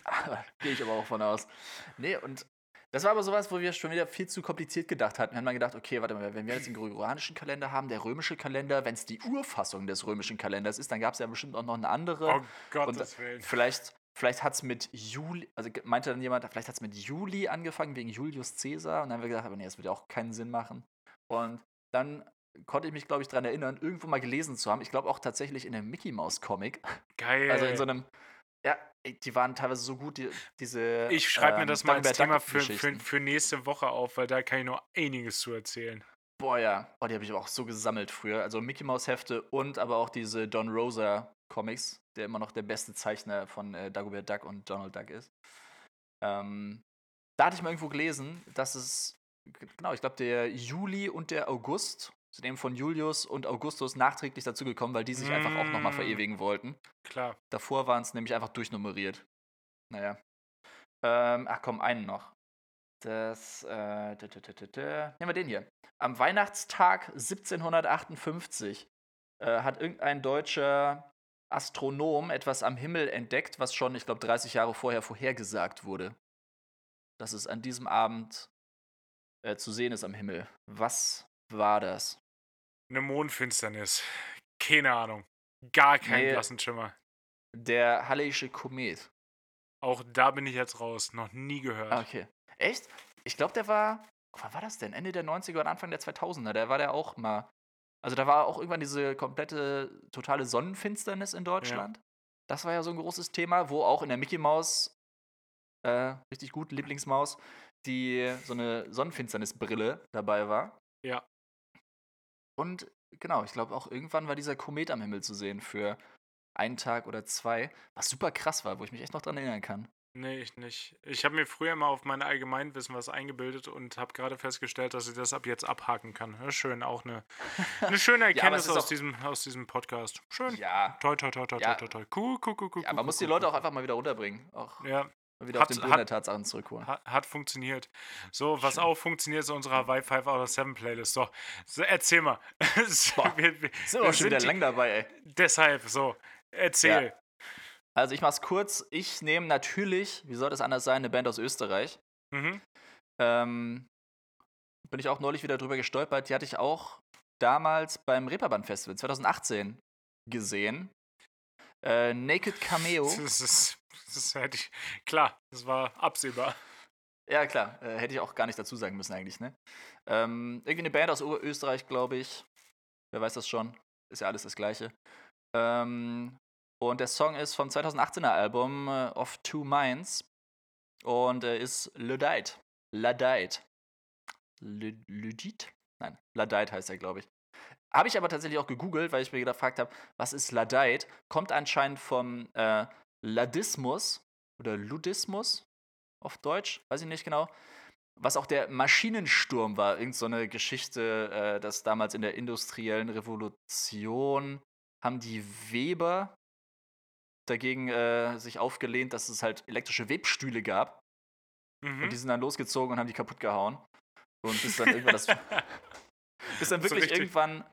Gehe ich aber auch von aus. Nee, und das war aber sowas, wo wir schon wieder viel zu kompliziert gedacht hatten. Wir haben dann gedacht, okay, warte mal, wenn wir jetzt den gregorianischen Kalender haben, der römische Kalender, wenn es die Urfassung des römischen Kalenders ist, dann gab es ja bestimmt auch noch eine andere. Oh Gottes Willen. Vielleicht, vielleicht hat es mit Juli, also meinte dann jemand, vielleicht hat es mit Juli angefangen, wegen Julius Caesar. Und dann haben wir gedacht, aber nee, das würde ja auch keinen Sinn machen. Und dann konnte ich mich, glaube ich, daran erinnern, irgendwo mal gelesen zu haben. Ich glaube auch tatsächlich in einem Mickey-Maus-Comic. Geil. Also in so einem... Ja, die waren teilweise so gut, die, diese... Ich schreibe mir ähm, das mal als Thema für, für, für nächste Woche auf, weil da kann ich noch einiges zu erzählen. Boah, ja. Oh, die habe ich aber auch so gesammelt früher. Also Mickey-Maus-Hefte und aber auch diese Don Rosa-Comics, der immer noch der beste Zeichner von äh, Dagobert Duck und Donald Duck ist. Ähm, da hatte ich mal irgendwo gelesen, dass es, genau, ich glaube, der Juli und der August, zu dem von Julius und Augustus nachträglich dazu gekommen, weil die sich mm. einfach auch nochmal verewigen wollten. Klar. Davor waren es nämlich einfach durchnummeriert. Naja. Ähm, ach komm, einen noch. Das, äh, t- t- t- t- t- nehmen wir den hier. Am Weihnachtstag siebzehnhundertachtundfünfzig äh, hat irgendein deutscher Astronom etwas am Himmel entdeckt, was schon, ich glaube, dreißig Jahre vorher vorhergesagt wurde. Dass es an diesem Abend äh, zu sehen ist am Himmel. Was war das? Eine Mondfinsternis. Keine Ahnung. Gar kein blassen Schimmer. Der Halley'sche Komet. Auch da bin ich jetzt raus. Noch nie gehört. Okay. Echt? Ich glaube, der war... Wann war das denn? Ende der neunziger und Anfang der zweitausender. Da war der auch mal... Also da war auch irgendwann diese komplette, totale Sonnenfinsternis in Deutschland. Ja. Das war ja so ein großes Thema, wo auch in der Mickey Maus, äh, richtig gut, Lieblingsmaus, die so eine Sonnenfinsternisbrille dabei war. Ja. Und genau, ich glaube auch irgendwann war dieser Komet am Himmel zu sehen für einen Tag oder zwei, was super krass war, wo ich mich echt noch dran erinnern kann. Nee, ich nicht. Ich habe mir früher mal auf mein Allgemeinwissen was eingebildet und habe gerade festgestellt, dass ich das ab jetzt abhaken kann. Ja, schön, auch eine, eine schöne Erkenntnis ja, aus, diesem, aus diesem Podcast. Schön. Ja. Toi, toi, toi, toi, ja. toi, toi, toi. Cool, cool, cool, cool. Ja, man cool, muss cool, die Leute cool. auch einfach mal wieder runterbringen. Auch ja. mal wieder hat, auf den Boden der Tatsachen zurückholen. Hat, hat funktioniert. So, was schön. auch funktioniert, ist unsere Hawaii Five Outer Seven Playlist. So, so erzähl mal. Boah, wir, wir, sind wir auch schon wieder die, lang dabei, ey. Deshalb, so, erzähl. Ja. Also ich mach's kurz. Ich nehme natürlich, wie soll das anders sein, eine Band aus Österreich. Mhm. Ähm, bin ich auch neulich wieder drüber gestolpert. Die hatte ich auch damals beim Reeperbahn-Festival zwanzig achtzehn gesehen. Äh, Naked Cameo. Das, ist, das hätte ich, klar, das war absehbar. Ja, klar. Äh, hätte ich auch gar nicht dazu sagen müssen eigentlich, ne? Ähm, irgendwie eine Band aus Österreich, glaube ich. Wer weiß das schon? Ist ja alles das Gleiche. Ähm... Und der Song ist vom zwanzig achtzehner Album äh, Of Two Minds und äh, ist Luddite. Luddite. Luddite? Nein, Luddite heißt er, glaube ich. Habe ich aber tatsächlich auch gegoogelt, weil ich mir gefragt habe, was ist Luddite? Kommt anscheinend vom äh, Luddismus oder Luddismus auf Deutsch, weiß ich nicht genau. Was auch der Maschinensturm war. Irgend so eine Geschichte, äh, dass damals in der industriellen Revolution haben die Weber dagegen äh, sich aufgelehnt, dass es halt elektrische Webstühle gab. Mhm. Und die sind dann losgezogen und haben die kaputt gehauen. Und bis dann irgendwann das... bis dann wirklich so irgendwann...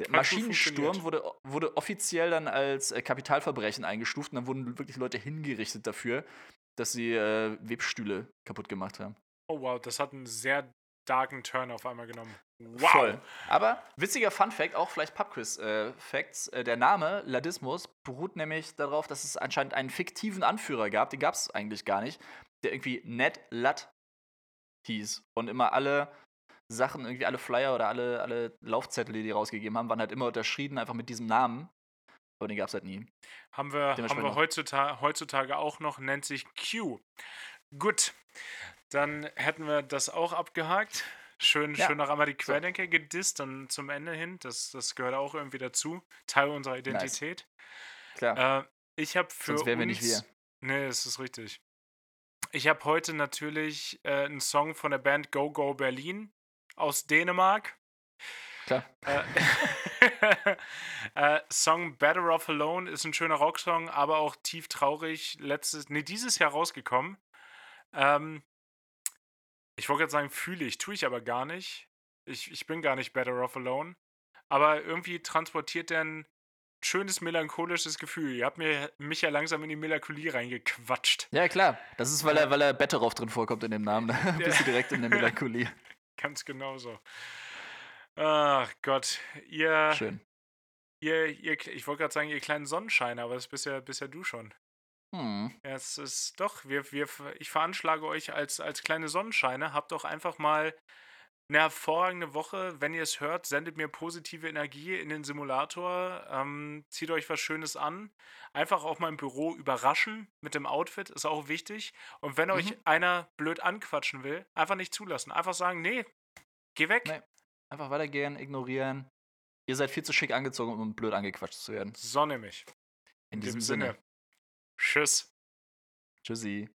Der Maschinensturm wurde, wurde offiziell dann als äh, Kapitalverbrechen eingestuft und dann wurden wirklich Leute hingerichtet dafür, dass sie äh, Webstühle kaputt gemacht haben. Oh wow, das hat einen sehr darken Turn auf einmal genommen. Wow. Voll. Aber witziger Fun-Fact, auch vielleicht Pubquiz-Facts, äh, äh, der Name Luddismus beruht nämlich darauf, dass es anscheinend einen fiktiven Anführer gab, den gab es eigentlich gar nicht, der irgendwie Ned Ludd hieß und immer alle Sachen, irgendwie alle Flyer oder alle, alle Laufzettel, die die rausgegeben haben, waren halt immer unterschrieben, einfach mit diesem Namen. Aber den gab es halt nie. Haben wir, haben wir heutzutage, heutzutage auch noch, nennt sich Q. Gut, dann hätten wir das auch abgehakt. Schön, ja. schön noch einmal die Querdenker so. gedisst und zum Ende hin, das, das gehört auch irgendwie dazu, Teil unserer Identität. Nice. Klar. Äh, ich habe für Sonst wären wir nicht wir. Nee, das ist richtig. Ich habe heute natürlich äh, einen Song von der Band Go Go Berlin aus Dänemark. Klar. Äh, äh, Song Better Off Alone ist ein schöner Rocksong, aber auch tief traurig. Letztes, nee, dieses Jahr rausgekommen. Ähm, Ich wollte gerade sagen, fühle ich, tue ich aber gar nicht. Ich, ich bin gar nicht better off alone. Aber irgendwie transportiert der ein schönes melancholisches Gefühl. Ihr habt mir, mich ja langsam in die Melancholie reingequatscht. Ja, klar. Das ist, weil er, weil er better off drin vorkommt in dem Namen. Da bist du direkt in der Melancholie. Ganz genau so. Ach Gott. Ihr, Schön. Ihr, ihr, ich wollte gerade sagen, ihr kleinen Sonnenscheiner, aber das bist ja, bist ja du schon. Hm. Ja, es ist doch, wir, wir, ich veranschlage euch als, als kleine Sonnenscheine, habt doch einfach mal eine hervorragende Woche, wenn ihr es hört, sendet mir positive Energie in den Simulator, ähm, zieht euch was Schönes an, einfach auch mal im Büro überraschen mit dem Outfit, ist auch wichtig, und wenn mhm. euch einer blöd anquatschen will, einfach nicht zulassen, einfach sagen, nee, geh weg. Nee. Einfach weitergehen, ignorieren, ihr seid viel zu schick angezogen, um blöd angequatscht zu werden. So nämlich. In, in diesem Sinne. Sinne. Tschüss. Tschüssi.